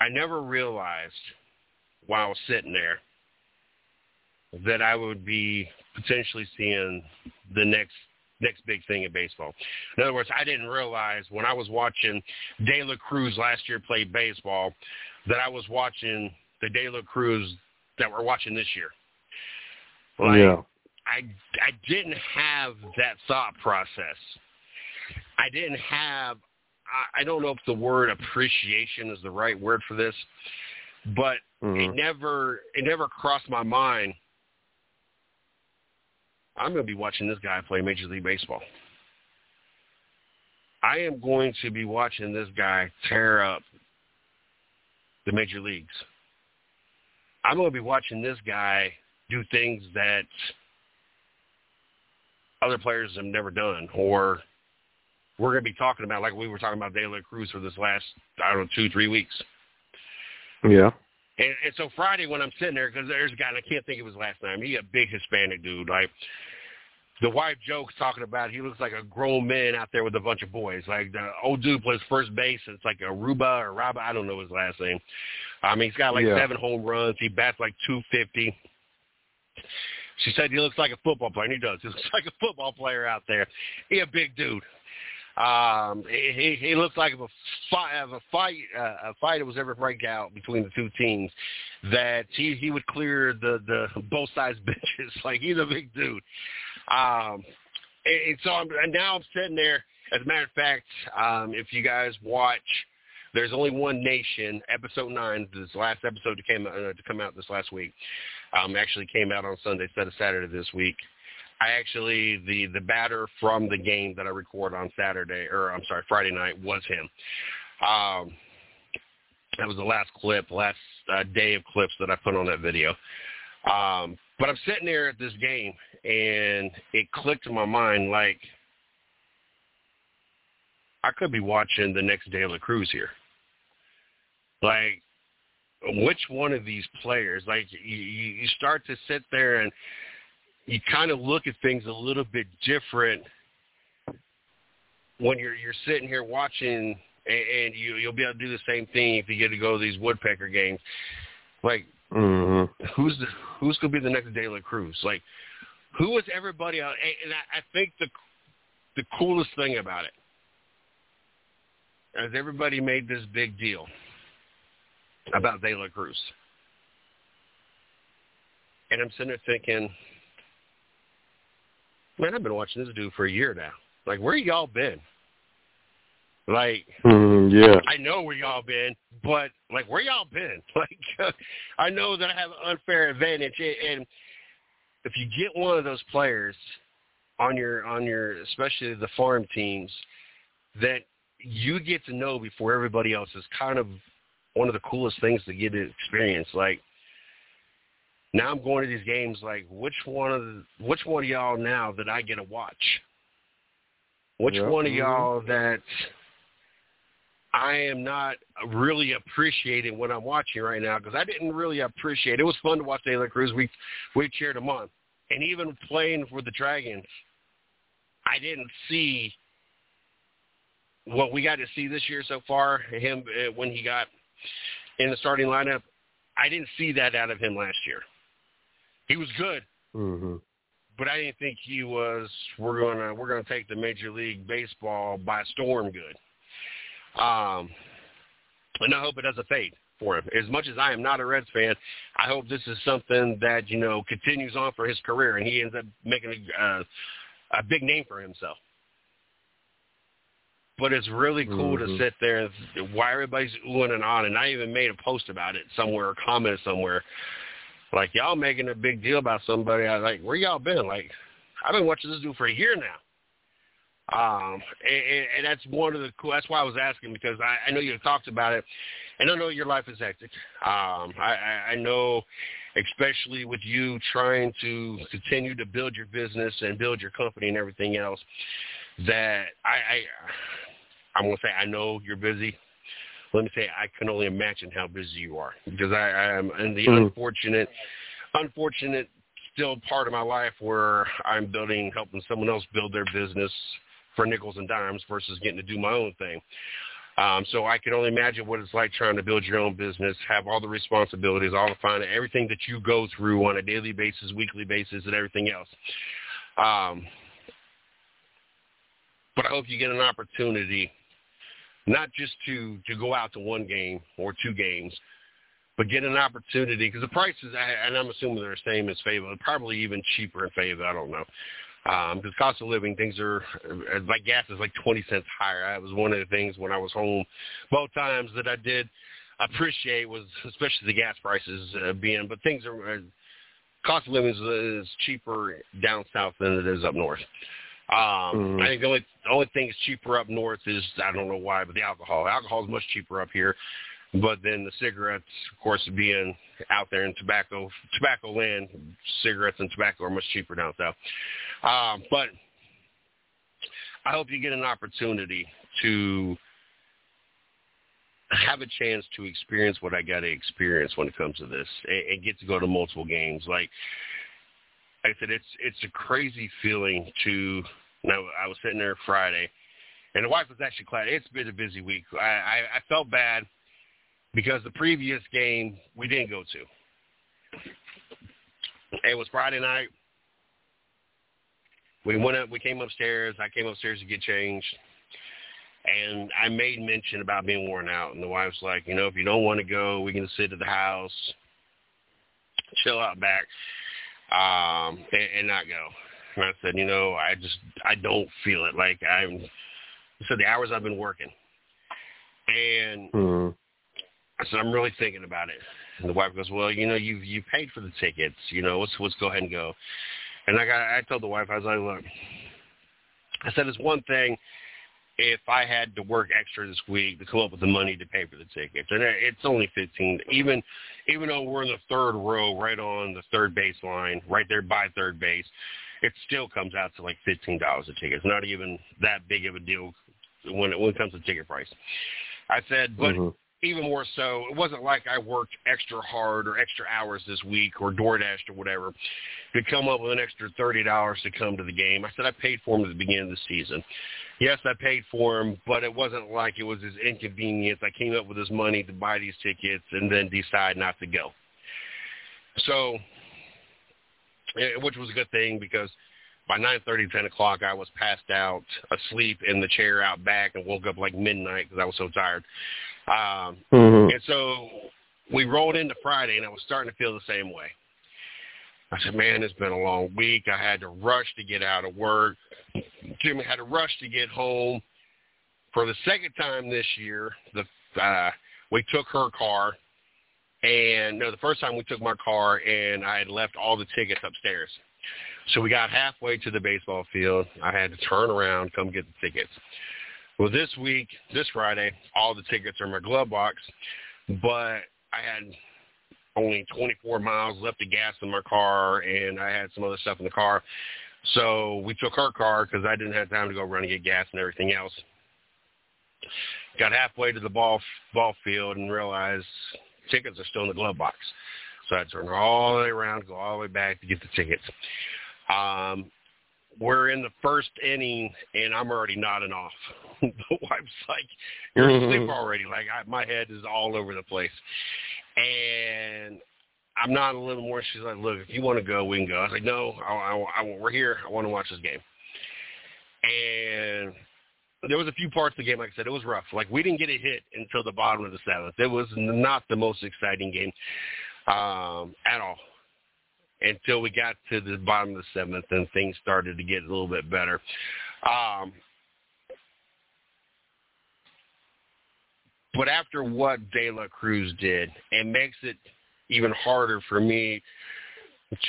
I never realized while I was sitting there that I would be potentially seeing the next big thing in baseball. In other words, I didn't realize when I was watching De La Cruz last year play baseball that I was watching the De La Cruz that we're watching this year. Like, yeah. I didn't have that thought process. I didn't have – I don't know if the word appreciation is the right word for this, but it never crossed my mind I'm going to be watching this guy play Major League Baseball. I am going to be watching this guy tear up the major leagues. I'm going to be watching this guy do things that other players have never done, or we're going to be talking about, like we were talking about De La Cruz for this last, I don't know, 2-3 weeks. Yeah. And so Friday when I'm sitting there, because there's a guy, and I can't think of his last name. He's a big Hispanic dude. Like, the wife jokes talking about he looks like a grown man out there with a bunch of boys. Like, the old dude plays first base. And it's like Aruba or Raba. I don't know his last name. I mean, he's got like 7 home runs. He bats like .250. She said he looks like a football player, and he does. He looks like a football player out there. He's a big dude. He looks like if a fight was ever break out between the two teams, that he would clear the both sides benches. Like, he's a big dude. And now I'm sitting there. As a matter of fact, if you guys watch, There's Only One Nation, episode 9, this last episode to come out this last week, actually came out on Sunday instead of Saturday this week. I actually, the batter from the game that I record on Friday night was him. That was the last clip, last day of clips that I put on that video. But I'm sitting there at this game, and it clicked in my mind, like, I could be watching the next De La Cruz here. Like, which one of these players? Like, you start to sit there and you kind of look at things a little bit different when you're sitting here watching, and you'll be able to do the same thing if you get to go to these Woodpecker games. Like, who's going to be the next De La Cruz? Like, who is everybody out? And I think the coolest thing about it is everybody made this big deal about De La Cruz. And I'm sitting there thinking, man, I've been watching this dude for a year now. Like, where y'all been? Like, I know where y'all been, but, like, where y'all been? Like, I know that I have an unfair advantage. And if you get one of those players on your, especially the farm teams, that you get to know before everybody else, is kind of one of the coolest things to get to experience. Like, now I'm going to these games like, which one of y'all now that I get to watch? Which one of y'all that I am not really appreciating what I'm watching right now because I didn't really appreciate it. It was fun to watch De La Cruz. We cheered him on. And even playing for the Dragons, I didn't see what we got to see this year so far, him when he got in the starting lineup. I didn't see that out of him last year. He was good, mm-hmm. but I didn't think he was. We're gonna take the Major League Baseball by storm. Good. And I hope it doesn't fade for him. As much as I am not a Reds fan, I hope this is something that, you know, continues on for his career and he ends up making a big name for himself. But it's really cool mm-hmm. to sit there while everybody's oohing and on, and I even made a post about it somewhere, or comment somewhere, like, y'all making a big deal about somebody. I was like, where y'all been? Like, I've been watching this dude for a year now. And that's one of the cool, that's why I was asking, because I know you talked about it, and I know your life is hectic. I know, especially with you trying to continue to build your business and build your company and everything else, that I'm going to say, I know you're busy. Let me say, I can only imagine how busy you are, because I am in the mm-hmm. unfortunate still part of my life where I'm helping someone else build their business for nickels and dimes versus getting to do my own thing. So I can only imagine what it's like trying to build your own business, have all the responsibilities, all the finance, everything that you go through on a daily basis, weekly basis, and everything else. But I hope you get an opportunity not just to go out to one game or two games, but get an opportunity, because the prices, and I'm assuming they're the same as Fayetteville, probably even cheaper in Fayetteville, I don't know. Because cost of living, things are, like gas is like 20 cents higher. That was one of the things when I was home both times that I did appreciate was, especially the gas prices being, but things are, cost of living is cheaper down south than it is up north. Mm-hmm. I think the only thing that's cheaper up north is, I don't know why, but the alcohol. Alcohol is much cheaper up here. But then the cigarettes, of course, being out there in tobacco land, cigarettes and tobacco are much cheaper down south. But I hope you get an opportunity to have a chance to experience what I got to experience when it comes to this, and get to go to multiple games. Like I said, it's a crazy feeling to. Now, I was sitting there Friday, and the wife was actually glad. It's been a busy week. I felt bad, because the previous game we didn't go to. It was Friday night. We came upstairs. I came upstairs to get changed. And I made mention about being worn out. And the wife's like, you know, if you don't want to go, we can sit at the house, chill out back, and not go. And I said, you know, I don't feel it. Like, so the hours I've been working. And mm-hmm. I said, I'm really thinking about it. And the wife goes, well, you know, you paid for the tickets. You know, let's go ahead and go. And I told the wife, I was like, look, I said, it's one thing if I had to work extra this week to come up with the money to pay for the tickets. And it's only 15. Even though we're in the third row right on the third baseline, right there by third base, it still comes out to like $15 a ticket. It's not even that big of a deal when it comes to ticket price. I said, but mm-hmm. even more so, it wasn't like I worked extra hard or extra hours this week or DoorDashed or whatever to come up with an extra $30 to come to the game. I said I paid for him at the beginning of the season. Yes, I paid for him, but it wasn't like it was his inconvenience. I came up with this money to buy these tickets and then decide not to go. So, which was a good thing, because by 9:30, 10 o'clock, I was passed out asleep in the chair out back and woke up like midnight because I was so tired. Mm-hmm. And so we rolled into Friday, and I was starting to feel the same way. I said, man, it's been a long week. I had to rush to get out of work. Jimmy had to rush to get home. For the second time this year, we took her car. And no, the first time we took my car, and I had left all the tickets upstairs. So we got halfway to the baseball field. I had to turn around, come get the tickets. Well, this Friday, all the tickets are in my glove box, but I had only 24 miles left of gas in my car, and I had some other stuff in the car. So we took her car because I didn't have time to go run and get gas and everything else. Got halfway to the ball field and realized tickets are still in the glove box. So I turned all the way around, go all the way back to get the tickets. We're in the first inning, and I'm already nodding off. The wife's like, you're asleep already. Like, my head is all over the place. And I'm nodding a little more. She's like, look, if you want to go, we can go. I was like, no, we're here. I want to watch this game. And there was a few parts of the game, like I said, it was rough. Like, we didn't get a hit until the bottom of the seventh. It was not the most exciting game at all until we got to the bottom of the seventh and things started to get a little bit better. But after what De La Cruz did, it makes it even harder for me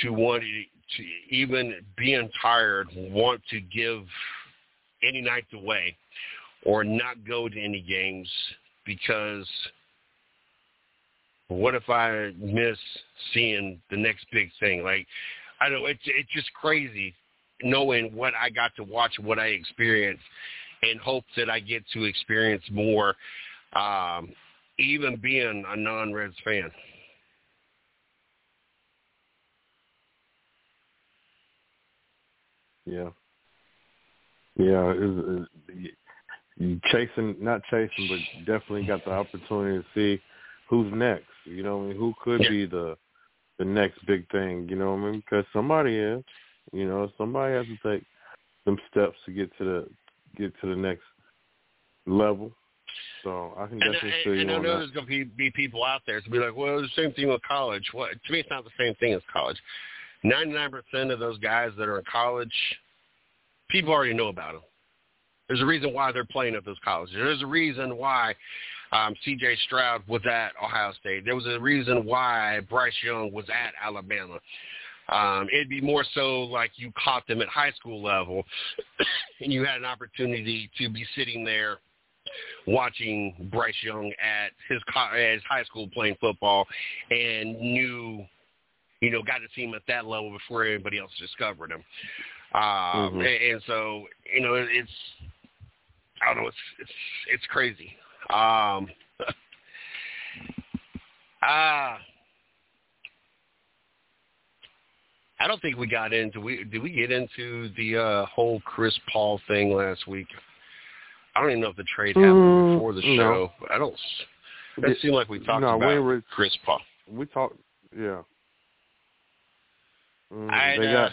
to want to, even being tired, want to give any nights away or not go to any games, because what if I miss seeing the next big thing? Like, I don't know, it's just crazy knowing what I got to watch, what I experienced, and hope that I get to experience more, even being a non-Reds fan. Yeah, you not chasing, but definitely got the opportunity to see who's next. You know what I mean? Who could be the next big thing? You know what I mean? Because somebody is. You know, somebody has to take some steps to get to the next level. So I can definitely see you. And I know there's going to be people out there to be like, well, it's the same thing with college. What? To me, it's not the same thing as college. 99% of those guys that are in college, people already know about them. There's a reason why they're playing at those colleges. There's a reason why C.J. Stroud was at Ohio State. There was a reason why Bryce Young was at Alabama. It'd be more so like you caught them at high school level and you had an opportunity to be sitting there watching Bryce Young at his high school playing football and got to see him at that level before anybody else discovered him. And so, you know, it's crazy. I don't think we got into, did we get into the whole Chris Paul thing last week? I don't even know if the trade happened before the show. No. It seemed like we talked about Chris Paul. We talked, yeah.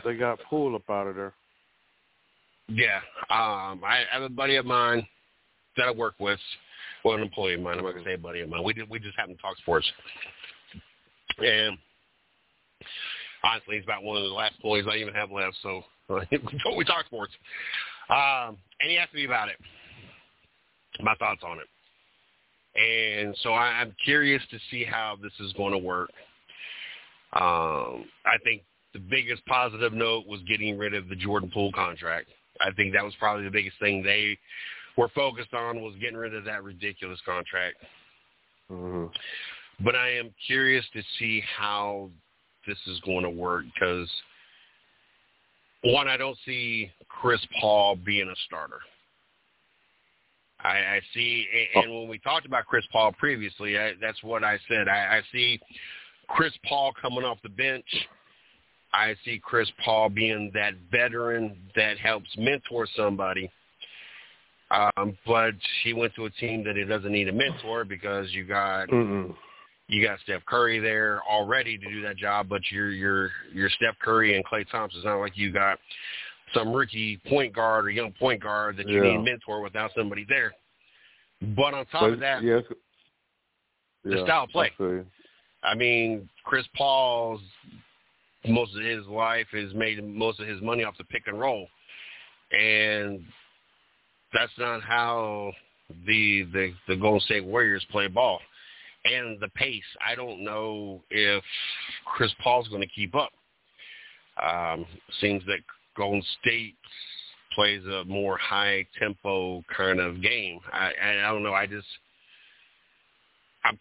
They got Poole up out of there. Yeah. I have a buddy of mine that I work with, well, an employee of mine. I'm not going to say a buddy of mine. We just happen to talk sports. And honestly, he's about one of the last employees I even have left, so we talk sports. And he asked me about it, my thoughts on it. And so I'm curious to see how this is going to work. I think the biggest positive note was getting rid of the Jordan Poole contract. I think that was probably the biggest thing they were focused on, was getting rid of that ridiculous contract. Mm-hmm. But I am curious to see how this is going to work, because, one, I don't see Chris Paul being a starter. I see, and when we talked about Chris Paul previously, that's what I said. I see Chris Paul coming off the bench. I see Chris Paul being that veteran that helps mentor somebody. But he went to a team that he doesn't need a mentor, because you got Steph Curry there already to do that job. But you're Steph Curry and Klay Thompson. It's not like you got some rookie point guard or young point guard that you need a mentor without somebody there. But on top of that, the style of play. I mean, Chris Paul's most of his life has made most of his money off the pick and roll, and that's not how the Golden State Warriors play ball. And the pace, I don't know if Chris Paul's going to keep up. Seems that Golden State plays a more high tempo kind of game. I don't know. I'm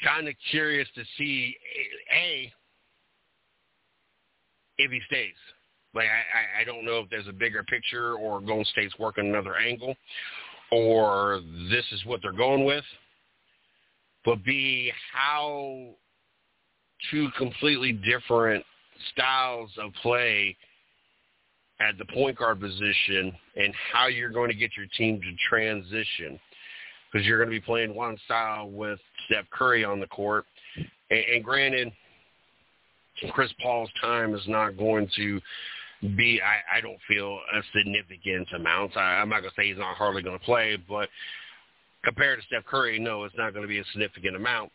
kind of curious to see, A, if he stays. Like, I don't know if there's a bigger picture or Golden State's working another angle or this is what they're going with, but B, how two completely different styles of play at the point guard position and how you're going to get your team to transition, because you're going to be playing one style with Steph Curry on the court. And granted, Chris Paul's time is not going to be, I don't feel, a significant amount. I'm not going to say he's not hardly going to play, but compared to Steph Curry, no, it's not going to be a significant amount.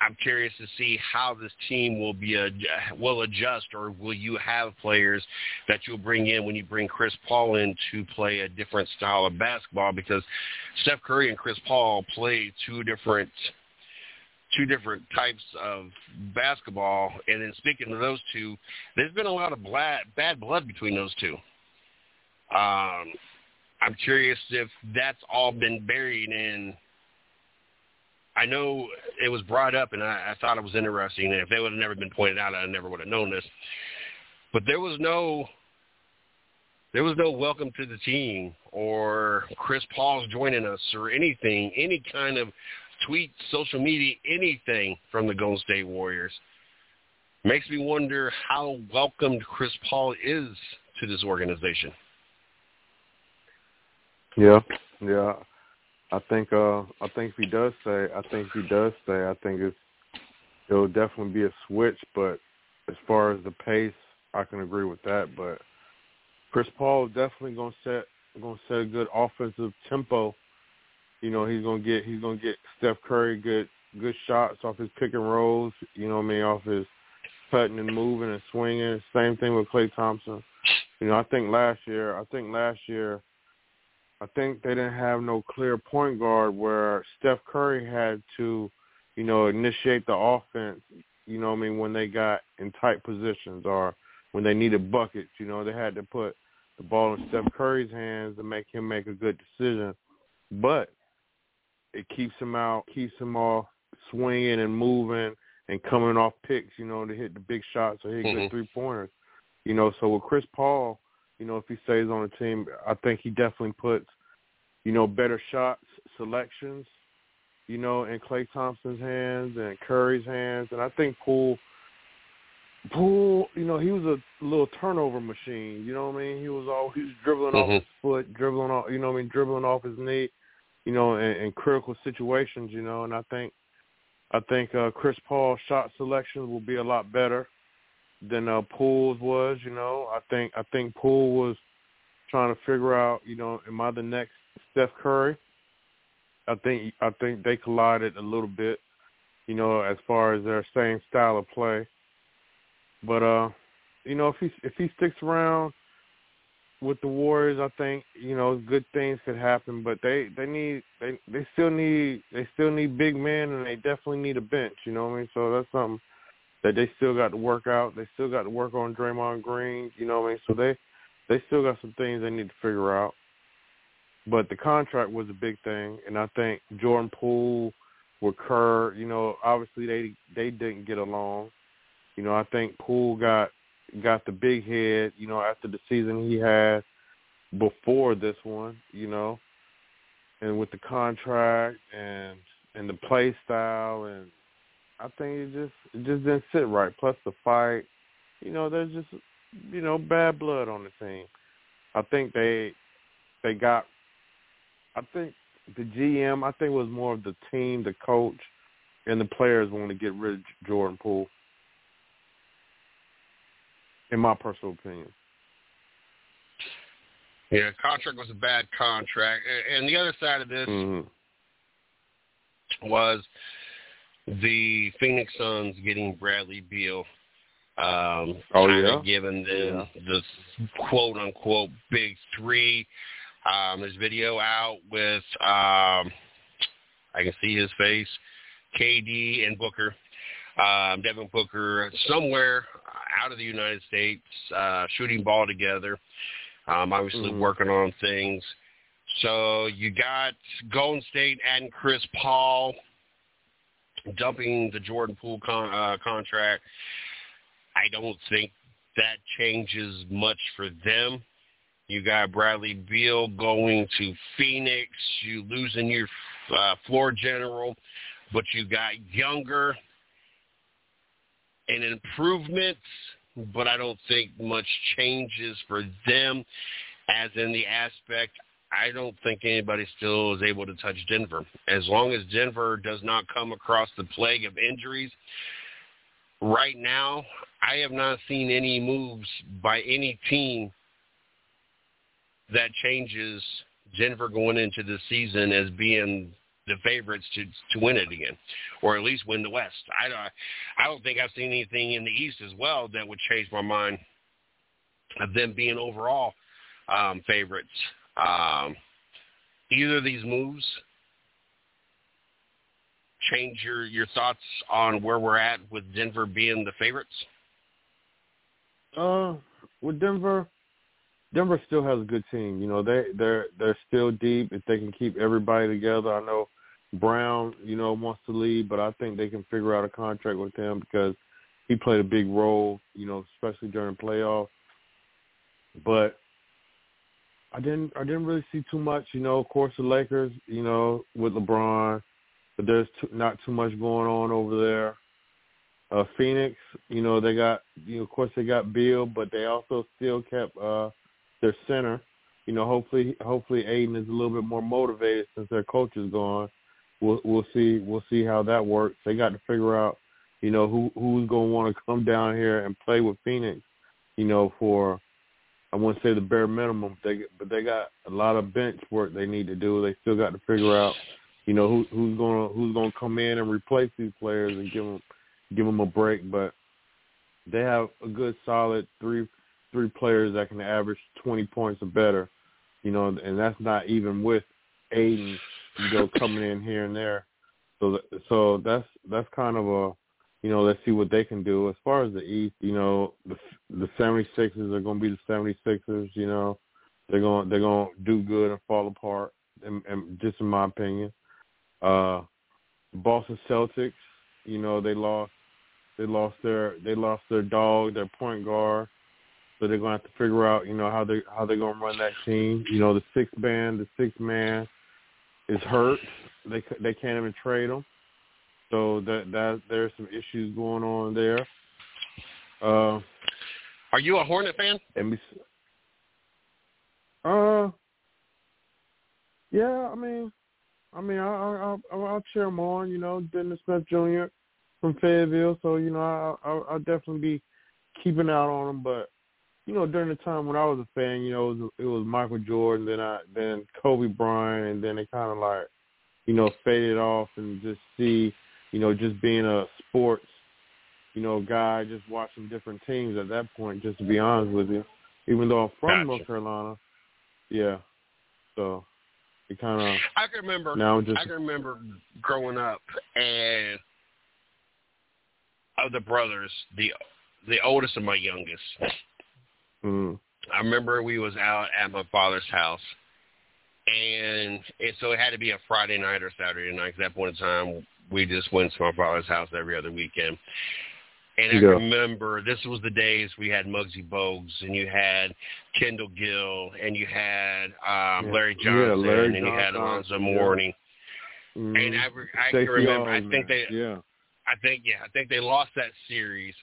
I'm curious to see how this team will adjust, or will you have players that you'll bring in when you bring Chris Paul in to play a different style of basketball, because Steph Curry and Chris Paul play two different types of basketball. And then speaking of those two, there's been a lot of bad blood between those two. I'm curious if that's all been buried in. I know it was brought up, and I thought it was interesting, and if they would have never been pointed out, I never would have known this. But there was no welcome to the team, or Chris Paul's joining us, or anything, any kind of tweet, social media, anything from the Golden State Warriors. Makes me wonder how welcomed Chris Paul is to this organization. Yeah. I think if he does stay, I think it'll definitely be a switch. But as far as the pace, I can agree with that. But Chris Paul is definitely gonna set a good offensive tempo. You know, he's gonna get Steph Curry good shots off his pick and rolls. You know what I mean, off his cutting and moving and swinging. Same thing with Klay Thompson. You know, I think last year. I think they didn't have no clear point guard where Steph Curry had to, you know, initiate the offense, you know what I mean, when they got in tight positions or when they needed buckets. You know, they had to put the ball in Steph Curry's hands to make him make a good decision. But it keeps him off swinging and moving and coming off picks, you know, to hit the big shots or hit good three-pointers. You know, so with Chris Paul, you know, if he stays on the team, I think he definitely puts, you know, better shots, selections, you know, in Klay Thompson's hands and Curry's hands. And I think Poole, you know, he was a little turnover machine, you know what I mean? He was always dribbling off his foot, dribbling off his knee, you know, in critical situations, you know. And I think Chris Paul's shot selection will be a lot better than Poole's was, you know. I think Poole was trying to figure out, you know, am I the next Steph Curry? I think they collided a little bit, you know, as far as their same style of play. But you know, if he sticks around with the Warriors, I think, you know, good things could happen. But they still need big men, and they definitely need a bench, you know what I mean? So that's something that they still got to work out. They still got to work on Draymond Green, you know what I mean? So they still got some things they need to figure out. But the contract was a big thing, and I think Jordan Poole with Kerr, you know, obviously they didn't get along. You know, I think Poole got the big head, you know, after the season he had before this one, you know, and with the contract and the play style, and I think it just didn't sit right. Plus the fight, you know, there's just, you know, bad blood on the team. I think the GM it was more of the team, the coach, and the players wanted to get rid of Jordan Poole, in my personal opinion. Yeah, contract was a bad contract. And the other side of this was the Phoenix Suns getting Bradley Beal, giving them the quote-unquote big three. There's video out with, I can see his face, KD and Booker, Devin Booker, somewhere out of the United States, shooting ball together, obviously working on things. So you got Golden State and Chris Paul dumping the Jordan Poole contract. I don't think that changes much for them. You got Bradley Beal going to Phoenix. You losing your floor general, but you got younger and improvements, but I don't think much changes for them, as in the aspect I don't think anybody still is able to touch Denver. As long as Denver does not come across the plague of injuries, right now I have not seen any moves by any team that changes Denver going into the season as being the favorites to win it again, or at least win the West. I don't think I've seen anything in the East as well that would change my mind of them being overall favorites. Either of these moves change your thoughts on where we're at with Denver being the favorites? With Denver still has a good team. You know, they're still deep if they can keep everybody together. I know Brown, you know, wants to leave, but I think they can figure out a contract with him because he played a big role, you know, especially during playoffs. But I didn't really see too much, you know. Of course, the Lakers, you know, with LeBron, but there's not too much going on over there. Phoenix, you know, they got, you know, of course they got Bill, but they also still kept their center. You know, hopefully Aiden is a little bit more motivated since their coach is gone. We'll see how that works. They got to figure out, you know, who's going to want to come down here and play with Phoenix, you know, for I wouldn't say the bare minimum, but they got a lot of bench work they need to do. They still got to figure out, you know, who's gonna come in and replace these players and give them a break. But they have a good solid three players that can average 20 points or better, you know, and that's not even with Aiden, you know, coming in here and there. So that's kind of a, you know, let's see what they can do. As far as the East, you know, the 76ers are going to be the 76ers, you know. They're going to do good and fall apart, and just in my opinion. Boston Celtics, you know, they lost their dog, their point guard. So they're going to have to figure out, you know, how they're going to run that team. You know, the sixth man is hurt. They can't even trade him. So that there's some issues going on there. Are you a Hornet fan? Yeah. I mean, I'll cheer them on. You know, Dennis Smith Jr. from Fayetteville. So you know, I'll definitely be keeping out on them. But you know, during the time when I was a fan, you know, it was Michael Jordan, then Kobe Bryant, and then it kind of like, you know, faded off and just see. You know, just being a sports, you know, guy, just watching different teams at that point, just to be honest with you, even though I'm from North Carolina. Yeah. So it kind of – I can remember growing up, and of the brothers, the oldest and my youngest. Mm. I remember we was out at my father's house. And so it had to be a Friday night or Saturday night. At that point in time, we just went to my father's house every other weekend. And I remember this was the days we had Muggsy Bogues, and you had Kendall Gill, and you had Larry Johnson, and you had Alonzo Mourning. Yeah. And I can remember. I think they lost that series,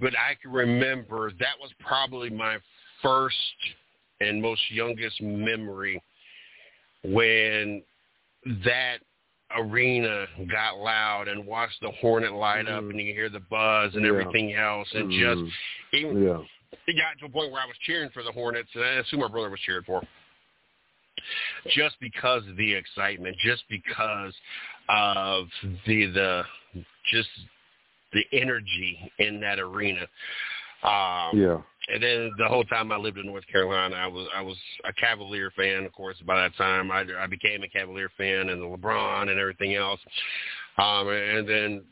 but I can remember that was probably my first and most youngest memory when that arena got loud and watched the Hornet light up and you hear the buzz and everything else. And it got to a point where I was cheering for the Hornets, and that's who my brother was cheering for. Just because of the excitement, just because of the energy in that arena. And then the whole time I lived in North Carolina, I was a Cavalier fan. Of course, by that time I became a Cavalier fan, and the LeBron and everything else. And then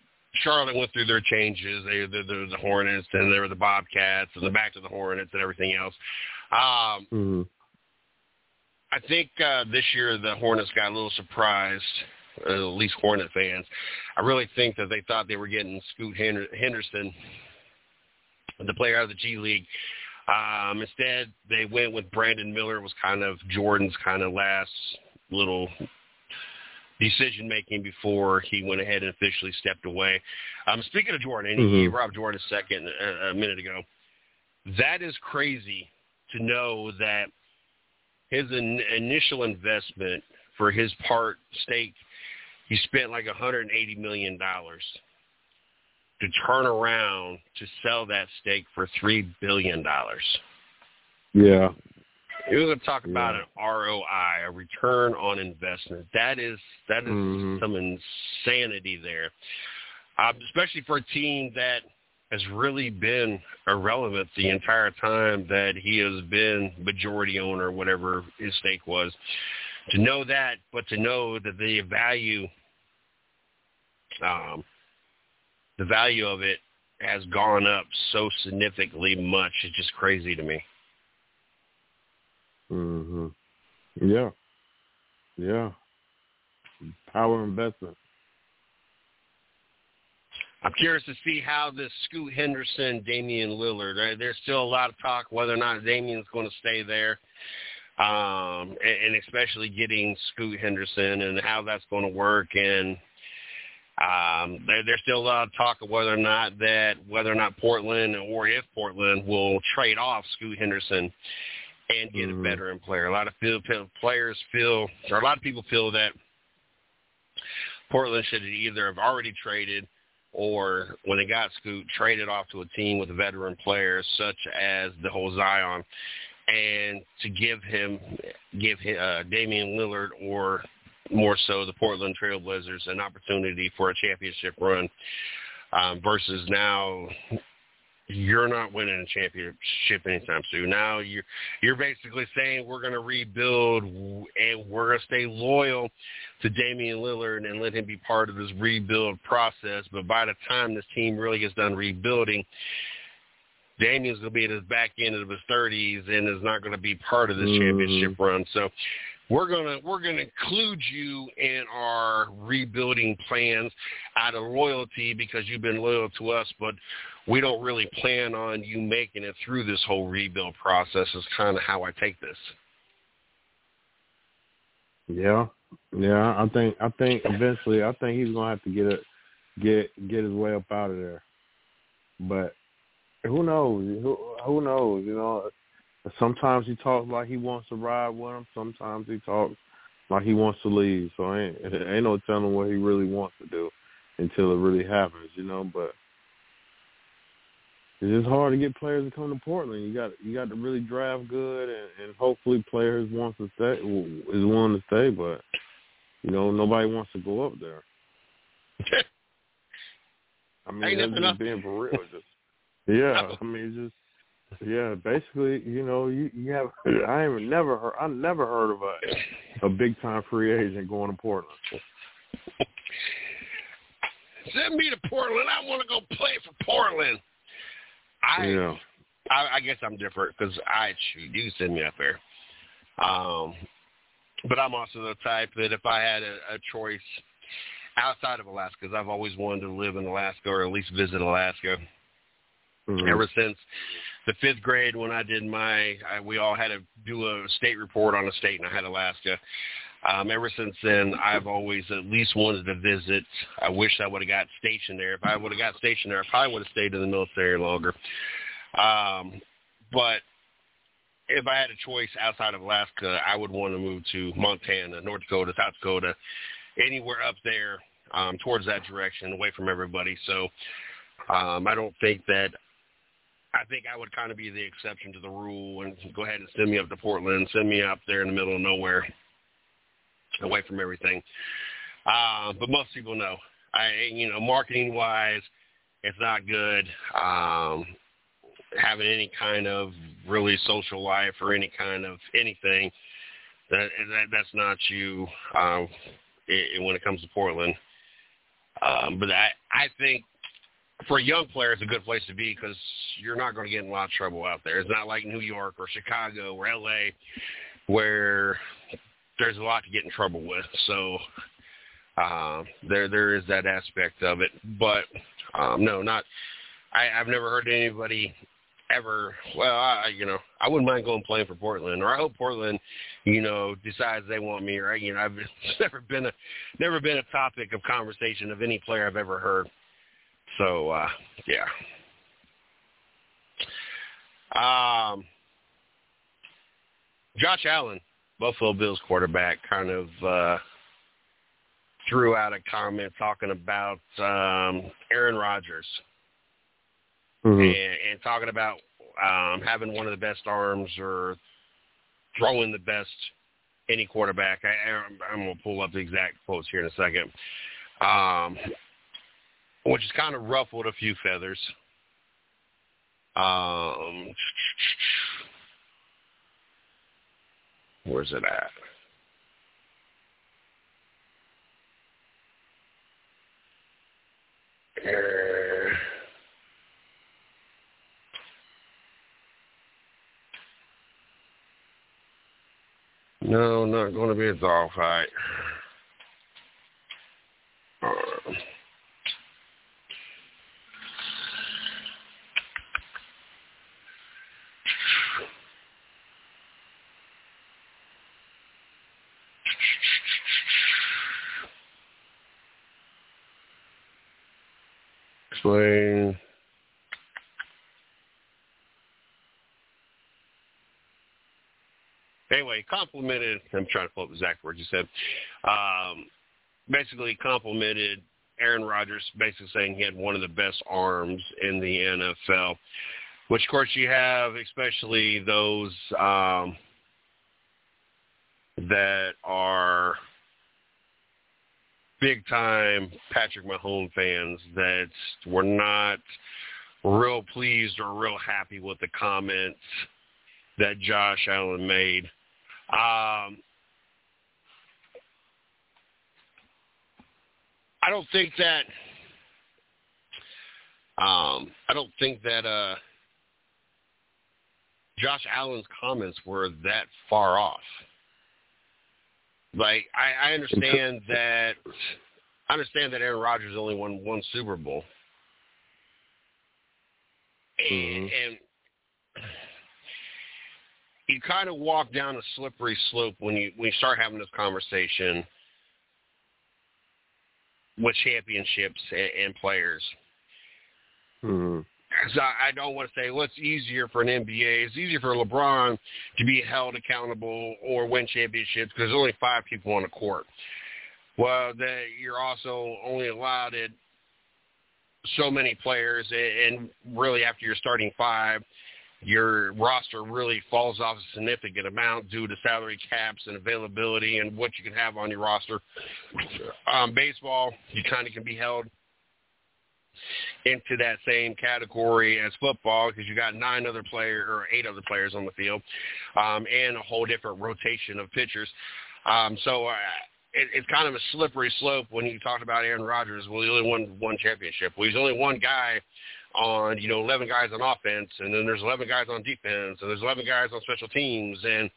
Charlotte went through their changes. They were the Hornets, and they were the Bobcats, and the back to the Hornets and everything else. I think this year the Hornets got a little surprised, at least Hornet fans. I really think that they thought they were getting Scoot Henderson, the player out of the G League, Instead, they went with Brandon Miller. It was kind of Jordan's kind of last little decision-making before he went ahead and officially stepped away. Speaking of Jordan, and he robbed Jordan a second a minute ago. That is crazy to know that his initial investment for his part stake, he spent like $180 million to turn around to sell that stake for $3 billion. Yeah. You're going to talk about an ROI, a return on investment. That is some insanity there, especially for a team that has really been irrelevant the entire time that he has been majority owner, whatever his stake was. To know that, but to know that the value of it has gone up so significantly much, it's just crazy to me. Yeah. Yeah. Power investment. I'm curious to see how this Scoot Henderson, Damian Lillard, right? There's still a lot of talk whether or not Damian's going to stay there, and especially getting Scoot Henderson and how that's going to work. And there's still a lot of talk of whether or not Portland or if Portland will trade off Scoot Henderson and get a veteran player. A lot of people feel that Portland should either have already traded, or when they got Scoot, traded off to a team with a veteran player such as the whole Zion, and to give Damian Lillard, or more so the Portland Trail Blazers, an opportunity for a championship run, versus now you're not winning a championship anytime soon. Now you're basically saying we're going to rebuild and we're going to stay loyal to Damian Lillard and let him be part of this rebuild process. But by the time this team really gets done rebuilding, Damian's going to be at his back end of his 30s and is not going to be part of this championship run. So we're gonna include you in our rebuilding plans out of loyalty because you've been loyal to us, but we don't really plan on you making it through this whole rebuild process is kind of how I take this. Yeah. I think he's gonna have to get his way up out of there. But who knows? Who knows? You know. Sometimes he talks like he wants to ride with him. Sometimes he talks like he wants to leave. So ain't no telling what he really wants to do until it really happens, you know. But it's just hard to get players to come to Portland. You got to really draft good, and hopefully players is willing to stay. But you know, nobody wants to go up there. I mean, that's just being for real. Yeah, basically, you know, you have. I never heard of a big time free agent going to Portland. Send me to Portland. I want to go play for Portland. I guess I'm different because you can send me up there. But I'm also the type that if I had a choice outside of Alaska, because I've always wanted to live in Alaska or at least visit Alaska. Ever since the fifth grade when I did we all had to do a state report on a state, and I had Alaska. Ever since then, I've always at least wanted to visit. I wish I would have got stationed there. If I would have got stationed there, I probably would have stayed in the military longer. But if I had a choice outside of Alaska, I would want to move to Montana, North Dakota, South Dakota, anywhere up there towards that direction, away from everybody. So I think I would kind of be the exception to the rule and go ahead and send me up to Portland, send me up there in the middle of nowhere, away from everything. But most people know, marketing wise, it's not good. Having any kind of really social life or any kind of anything, that's not you when it comes to Portland. But I think, for a young player, it's a good place to be because you're not going to get in a lot of trouble out there. It's not like New York or Chicago or L.A. where there's a lot to get in trouble with. So there is that aspect of it. But I've never heard anybody ever. Well, I wouldn't mind going playing for Portland, or I hope Portland, decides they want me. Right? It's never been a topic of conversation of any player I've ever heard. So yeah. Josh Allen, Buffalo Bills quarterback, kind of threw out a comment talking about Aaron Rodgers. Mm-hmm. And talking about having one of the best arms or throwing the best any quarterback. I'm going to pull up the exact quotes here in a second, which has kind of ruffled a few feathers. Where's it at? No, not going to be a dog fight. Explain. Anyway, complimented, I'm trying to pull up the exact words you said, basically complimented Aaron Rodgers, basically saying he had one of the best arms in the NFL, which, of course, you have especially those that are big-time Patrick Mahomes fans that were not real pleased or real happy with the comments that Josh Allen made. I don't think that Josh Allen's comments were that far off. Like, I understand that Aaron Rodgers only won one Super Bowl. And you kind of walk down a slippery slope when you start having this conversation with championships and players. Mm-hmm. So I don't want to say, well, it's easier for an NBA. It's easier for LeBron to be held accountable or win championships because there's only 5 people on the court. Well, that you're also only allowed it so many players, and really after your starting 5, your roster really falls off a significant amount due to salary caps and availability and what you can have on your roster. Baseball, you kind of can be held into that same category as football because you got 8 other players on the field, and a whole different rotation of pitchers. So it's kind of a slippery slope when you talk about Aaron Rodgers. Well, he only won one championship. Well, he's only one guy on 11 guys on offense, and then there's 11 guys on defense, and there's 11 guys on special teams, and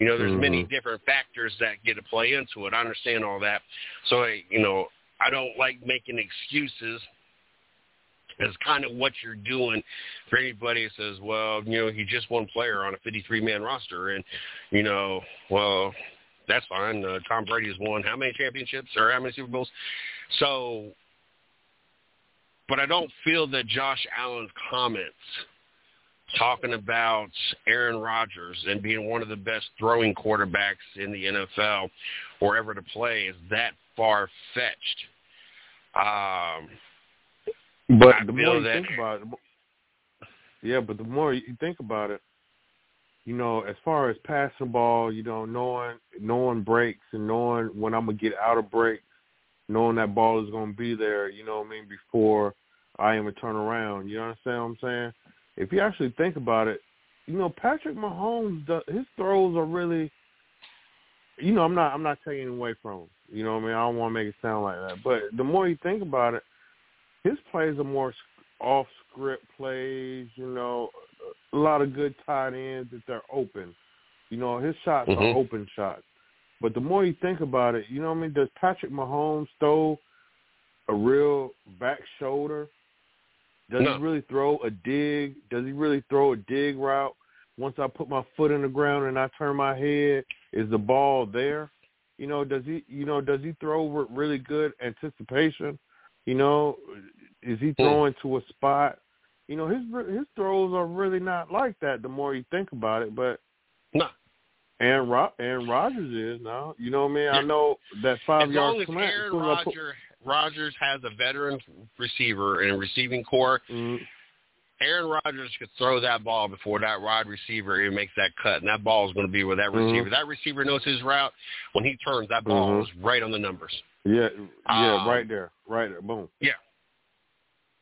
there's mm-hmm. many different factors that get to play into it. I understand all that, so I don't like making excuses. That's kind of what you're doing for anybody that says, well, he's just one player on a 53-man roster. And, well, that's fine. Tom Brady has won how many championships or how many Super Bowls? So, but I don't feel that Josh Allen's comments talking about Aaron Rodgers and being one of the best throwing quarterbacks in the NFL or ever to play is that far-fetched. But the more you think about it, as far as passing ball, knowing breaks and knowing when I'm going to get out of breaks, knowing that ball is going to be there, before I even turn around. You understand what I'm saying? If you actually think about it, Patrick Mahomes, his throws are really, I'm not taking away from him. You know what I mean? I don't want to make it sound like that. But the more you think about it, his plays are more off-script plays, a lot of good tight ends if they're open. His shots mm-hmm. are open shots. But the more you think about it, you know what I mean? Does Patrick Mahomes throw a real back shoulder? Does he really throw a dig? Does he really throw a dig route? Once I put my foot in the ground and I turn my head, is the ball there? You know, does he throw with really good anticipation? You know, is he throwing to a spot? You know, his throws are really not like that the more you think about it, but Aaron Rodgers is now. You know what I mean? I know that 5 yards. As long as Aaron Rodgers has a veteran receiver and a receiving core, Aaron Rodgers could throw that ball before that wide receiver even makes that cut, and that ball is going to be with that receiver. That receiver knows his route. When he turns, that ball is right on the numbers. Yeah, right there, boom. Yeah.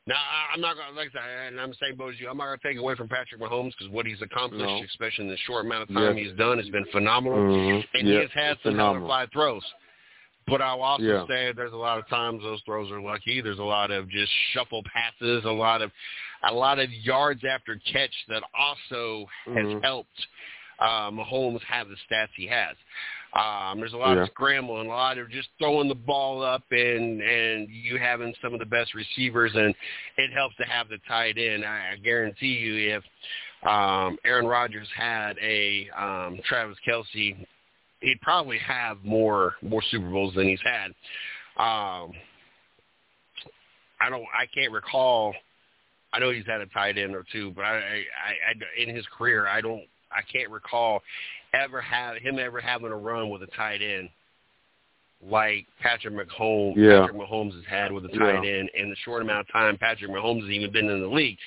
Now, I'm not going to, like I said, and I'm the same boat as you, I'm not going to take away from Patrick Mahomes because what he's accomplished, especially in the short amount of time he's done, has been phenomenal. And he has had some high-fly throws. But I'll also say there's a lot of times those throws are lucky. There's a lot of just shuffle passes, a lot of yards after catch that also has helped Mahomes have the stats he has. There's a lot of scrambling, a lot of just throwing the ball up, and you having some of the best receivers, and it helps to have the tight end. I guarantee you, if Aaron Rodgers had a Travis Kelce, he'd probably have more Super Bowls than he's had. I can't recall. I know he's had a tight end or two, but I in his career, I can't recall ever having a run with a tight end like Patrick Mahomes has had with a tight end in the short amount of time Patrick Mahomes has even been in the league.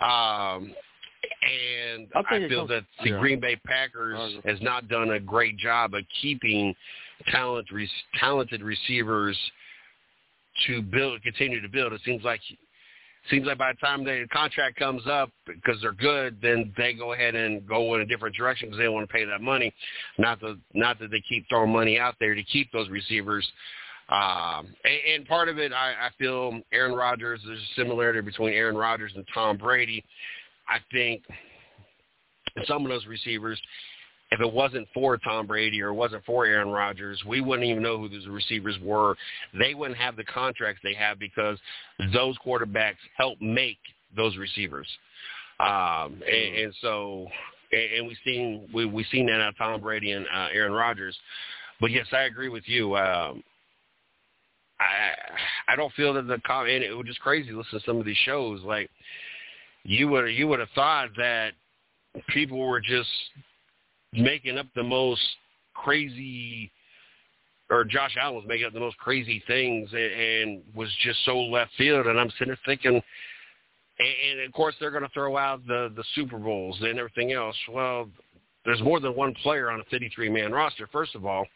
And I feel that the Green Bay Packers has not done a great job of keeping talented receivers to continue to build. It seems like by the time the contract comes up, because they're good, then they go ahead and go in a different direction because they don't want to pay that money. Not that they keep throwing money out there to keep those receivers. And part of it, I feel Aaron Rodgers, there's a similarity between Aaron Rodgers and Tom Brady. I think some of those receivers, if it wasn't for Tom Brady or it wasn't for Aaron Rodgers, we wouldn't even know who those receivers were. They wouldn't have the contracts they have because those quarterbacks help make those receivers. And so we've seen that out of Tom Brady and Aaron Rodgers. But yes, I agree with you. I don't feel that and it was just crazy listening to some of these shows. Like you would have thought that people were just making up the most crazy, or Josh Allen was making up the most crazy things and was just so left field. And I'm sitting there thinking, and of course they're going to throw out the Super Bowls and everything else. Well, there's more than one player on a 53-man roster, first of all.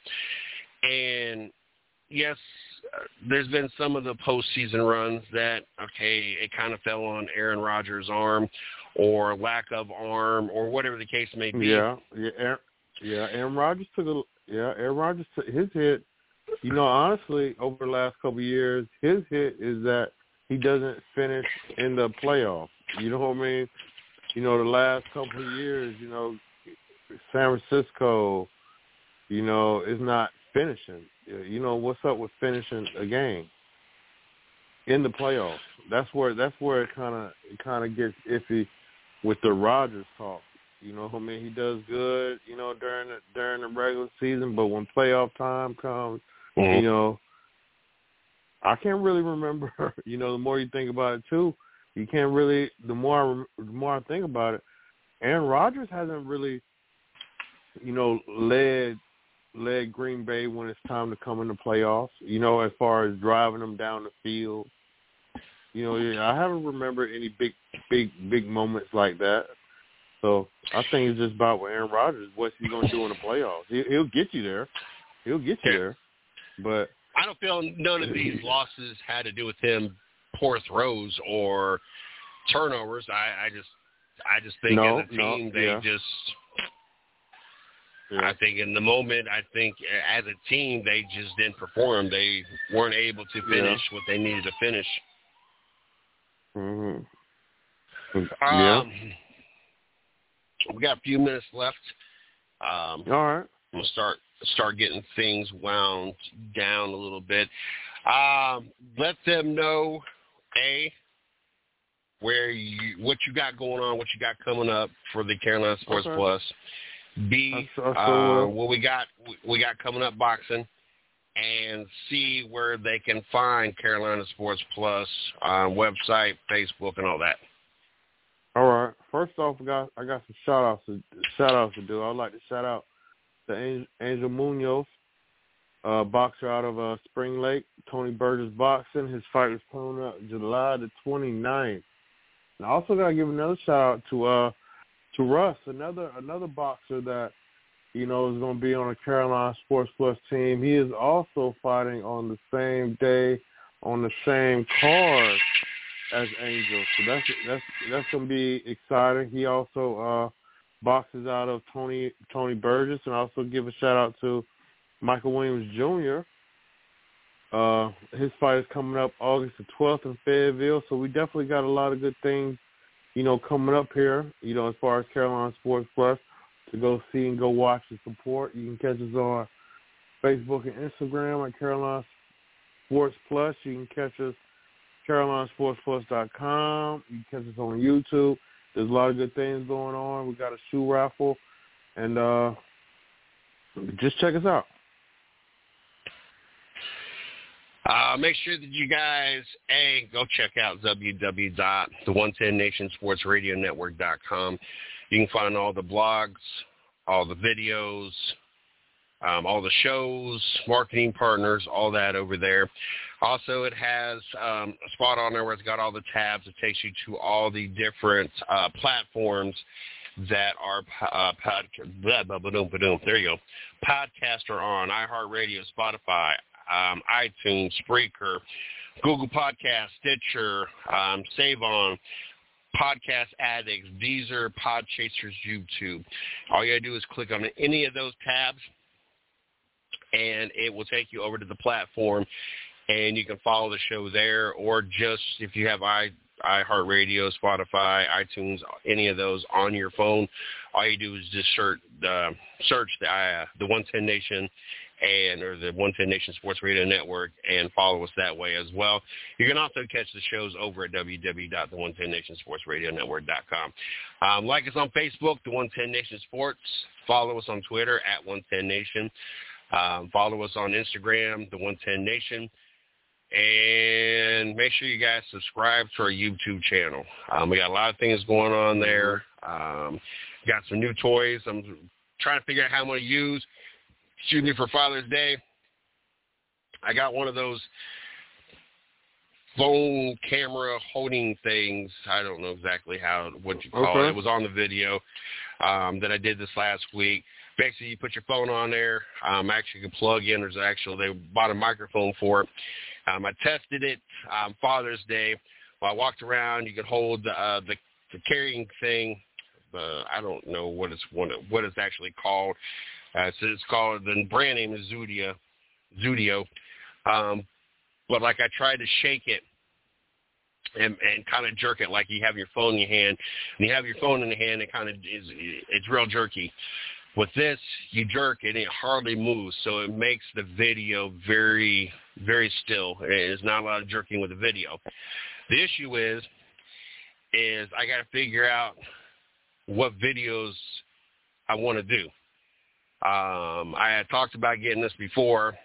And yes, there's been some of the postseason runs that, okay, it kind of fell on Aaron Rodgers' arm or lack of arm or whatever the case may be. Aaron Rodgers took his hit. You know, honestly, over the last couple of years, his hit is that he doesn't finish in the playoffs. You know what I mean? You know, the last couple of years, you know, San Francisco, you know, is not finishing. You know, what's up with finishing a game in the playoffs? That's where it kind of gets iffy with the Rodgers talk. You know what I mean? He does good, you know, during the regular season, but when playoff time comes, you know, I can't really remember. You know, the more you think about it, too, you can't really. The more I think about it, Aaron Rodgers hasn't really, you know, led Green Bay when it's time to come in the playoffs, you know, as far as driving them down the field. You know, I haven't remembered any big moments like that. So I think it's just about with Aaron Rodgers, what's he going to do in the playoffs. He'll get you there. But I don't feel none of these losses had to do with him poor throws or turnovers. I just think as a team they just – I think in the moment, as a team, they just didn't perform. They weren't able to finish what they needed to finish. We got a few minutes left. All right. I'm going to start getting things wound down a little bit. Let them know, what you got going on, what you got coming up for the Carolina Sports Plus. B, what we got coming up boxing, and C, where they can find Carolina Sports Plus on website, Facebook, and all that. All right. First off, I got some shout outs to do. I'd like to shout out to Angel Munoz, boxer out of Spring Lake, Tony Burgess Boxing. His fight is coming up July the 29th. And I also got to give another shout out to Russ, another boxer that, you know, is going to be on a Carolina Sports Plus team. He is also fighting on the same day, on the same card as Angel. So that's going to be exciting. He also boxes out of Tony Burgess, and I also give a shout out to Michael Williams Jr. His fight is coming up August the 12th in Fayetteville. So we definitely got a lot of good things, you know, coming up here, you know, as far as Carolina Sports Plus, to go see and go watch and support. You can catch us on Facebook and Instagram at Carolina Sports Plus. You can catch us CarolinaSportsPlus.com. You can catch us on YouTube. There's a lot of good things going on. We got a shoe raffle, and just check us out. Make sure that you guys, go check out www.the110nationsportsradionetwork.com. You can find all the blogs, all the videos, all the shows, marketing partners, all that over there. Also, it has a spot on there where it's got all the tabs. It takes you to all the different platforms that are podcasts are on, iHeartRadio, Spotify, iTunes, Spreaker, Google Podcasts, Stitcher, SaveOn, Podcast Addicts, Deezer, Podchasers, YouTube. All you got to do is click on any of those tabs, and it will take you over to the platform, and you can follow the show there, or just if you have iHeartRadio, Spotify, iTunes, any of those on your phone, all you do is just search the 110 Nation or the 110 Nation Sports Radio Network, and follow us that way as well. You can also catch the shows over at www.the110nationsportsradionetwork.com. Like us on Facebook, The 110 Nation Sports. Follow us on Twitter, at 110 Nation. Follow us on Instagram, The 110 Nation. And make sure you guys subscribe to our YouTube channel. We got a lot of things going on there. Got some new toys. I'm trying to figure out how I'm going to use. Excuse me, for Father's Day, I got one of those phone camera holding things. I don't know exactly what you call it. It was on the video that I did this last week. Basically, you put your phone on there. Actually, you can plug in. They bought a microphone for it. I tested it Father's Day. Well, I walked around. You could hold the carrying thing. I don't know what it's actually called. So it's called, the brand name is Zudio. But like I tried to shake it and kind of jerk it like you have your phone in your hand. And you have your phone in the hand, it kind of is, it's real jerky. With this, you jerk and it hardly moves. So it makes the video very, very still. There's not a lot of jerking with the video. The issue is I got to figure out what videos I want to do. I had talked about getting this before,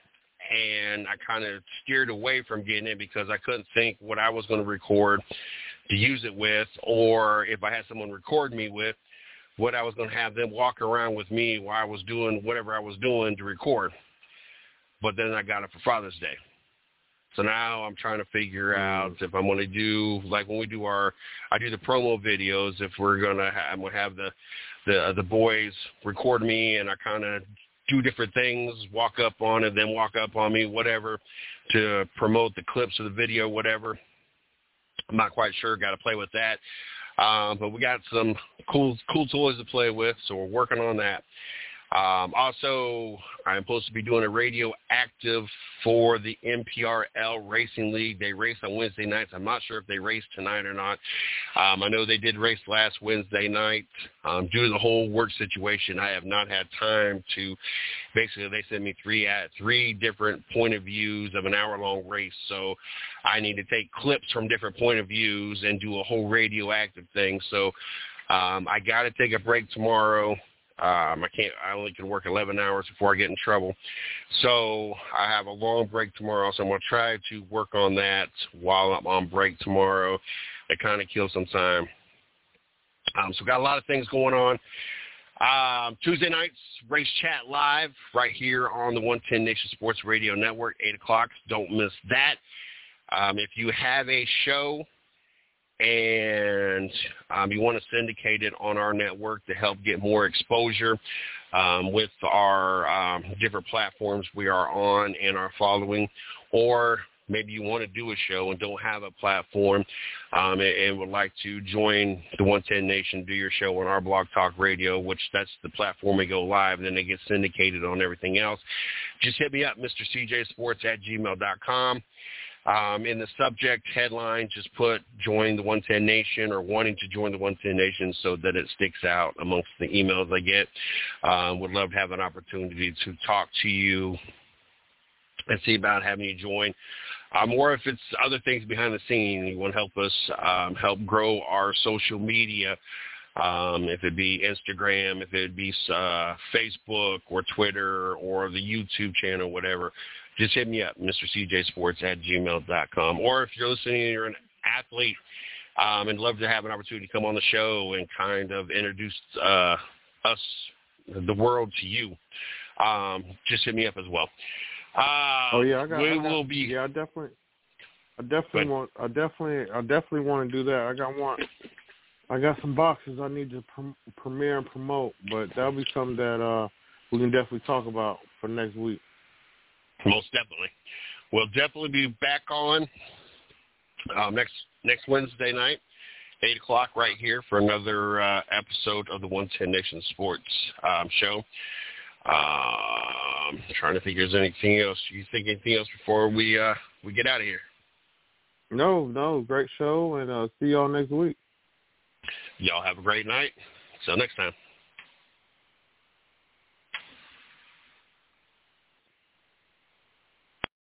and I kind of steered away from getting it because I couldn't think what I was going to record to use it with, or if I had someone record me with, what I was going to have them walk around with me while I was doing whatever I was doing to record. But then I got it for Father's Day. So now I'm trying to figure out if I'm going to do, like when we do I do the promo videos, if I'm going to have the boys record me, and I kind of do different things, walk up on me, whatever, to promote the clips of the video, whatever. I'm not quite sure. Got to play with that. But we got some cool toys to play with, so we're working on that. Also, I'm supposed to be doing a radio active for the NPRL Racing League. They race on Wednesday nights. I'm not sure if they race tonight or not. I know they did race last Wednesday night. Due to the whole work situation, I have not had time to. Basically, they sent me three different point of views of an hour-long race. So I need to take clips from different point of views and do a whole radio active thing. So I got to take a break tomorrow. I only can work 11 hours before I get in trouble. So I have a long break tomorrow, so I'm going to try to work on that while I'm on break tomorrow. It kind of kills some time. So got a lot of things going on. Tuesday nights, Race Chat Live right here on the 110 Nation Sports Radio Network, 8 o'clock. Don't miss that. If you have a show and you want to syndicate it on our network to help get more exposure with our different platforms we are on and our following, or maybe you want to do a show and don't have a platform and would like to join the 110 Nation, do your show on our Blog Talk Radio, which that's the platform we go live, and then they get syndicated on everything else, just hit me up, mrcjsports@gmail.com. In the subject headline, just put join the 110 Nation or wanting to join the 110 Nation so that it sticks out amongst the emails I get. Would love to have an opportunity to talk to you and see about having you join. Or if it's other things behind the scene, you want to help us help grow our social media. If it be Instagram, if it be Facebook or Twitter or the YouTube channel, whatever, just hit me up, mrcjsports@gmail.com. Or if you're listening and you're an athlete and love to have an opportunity to come on the show and kind of introduce us, the world, to you, just hit me up as well. I definitely want to do that. I got some boxes I need to premiere and promote, but that'll be something that we can definitely talk about for next week. Most definitely. We'll definitely be back on next Wednesday night, 8 o'clock right here for another episode of the 110 Nation Sports show. I'm trying to think if there's anything else. You think anything else before we get out of here? No. Great show, and see y'all next week. Y'all have a great night. Till next time.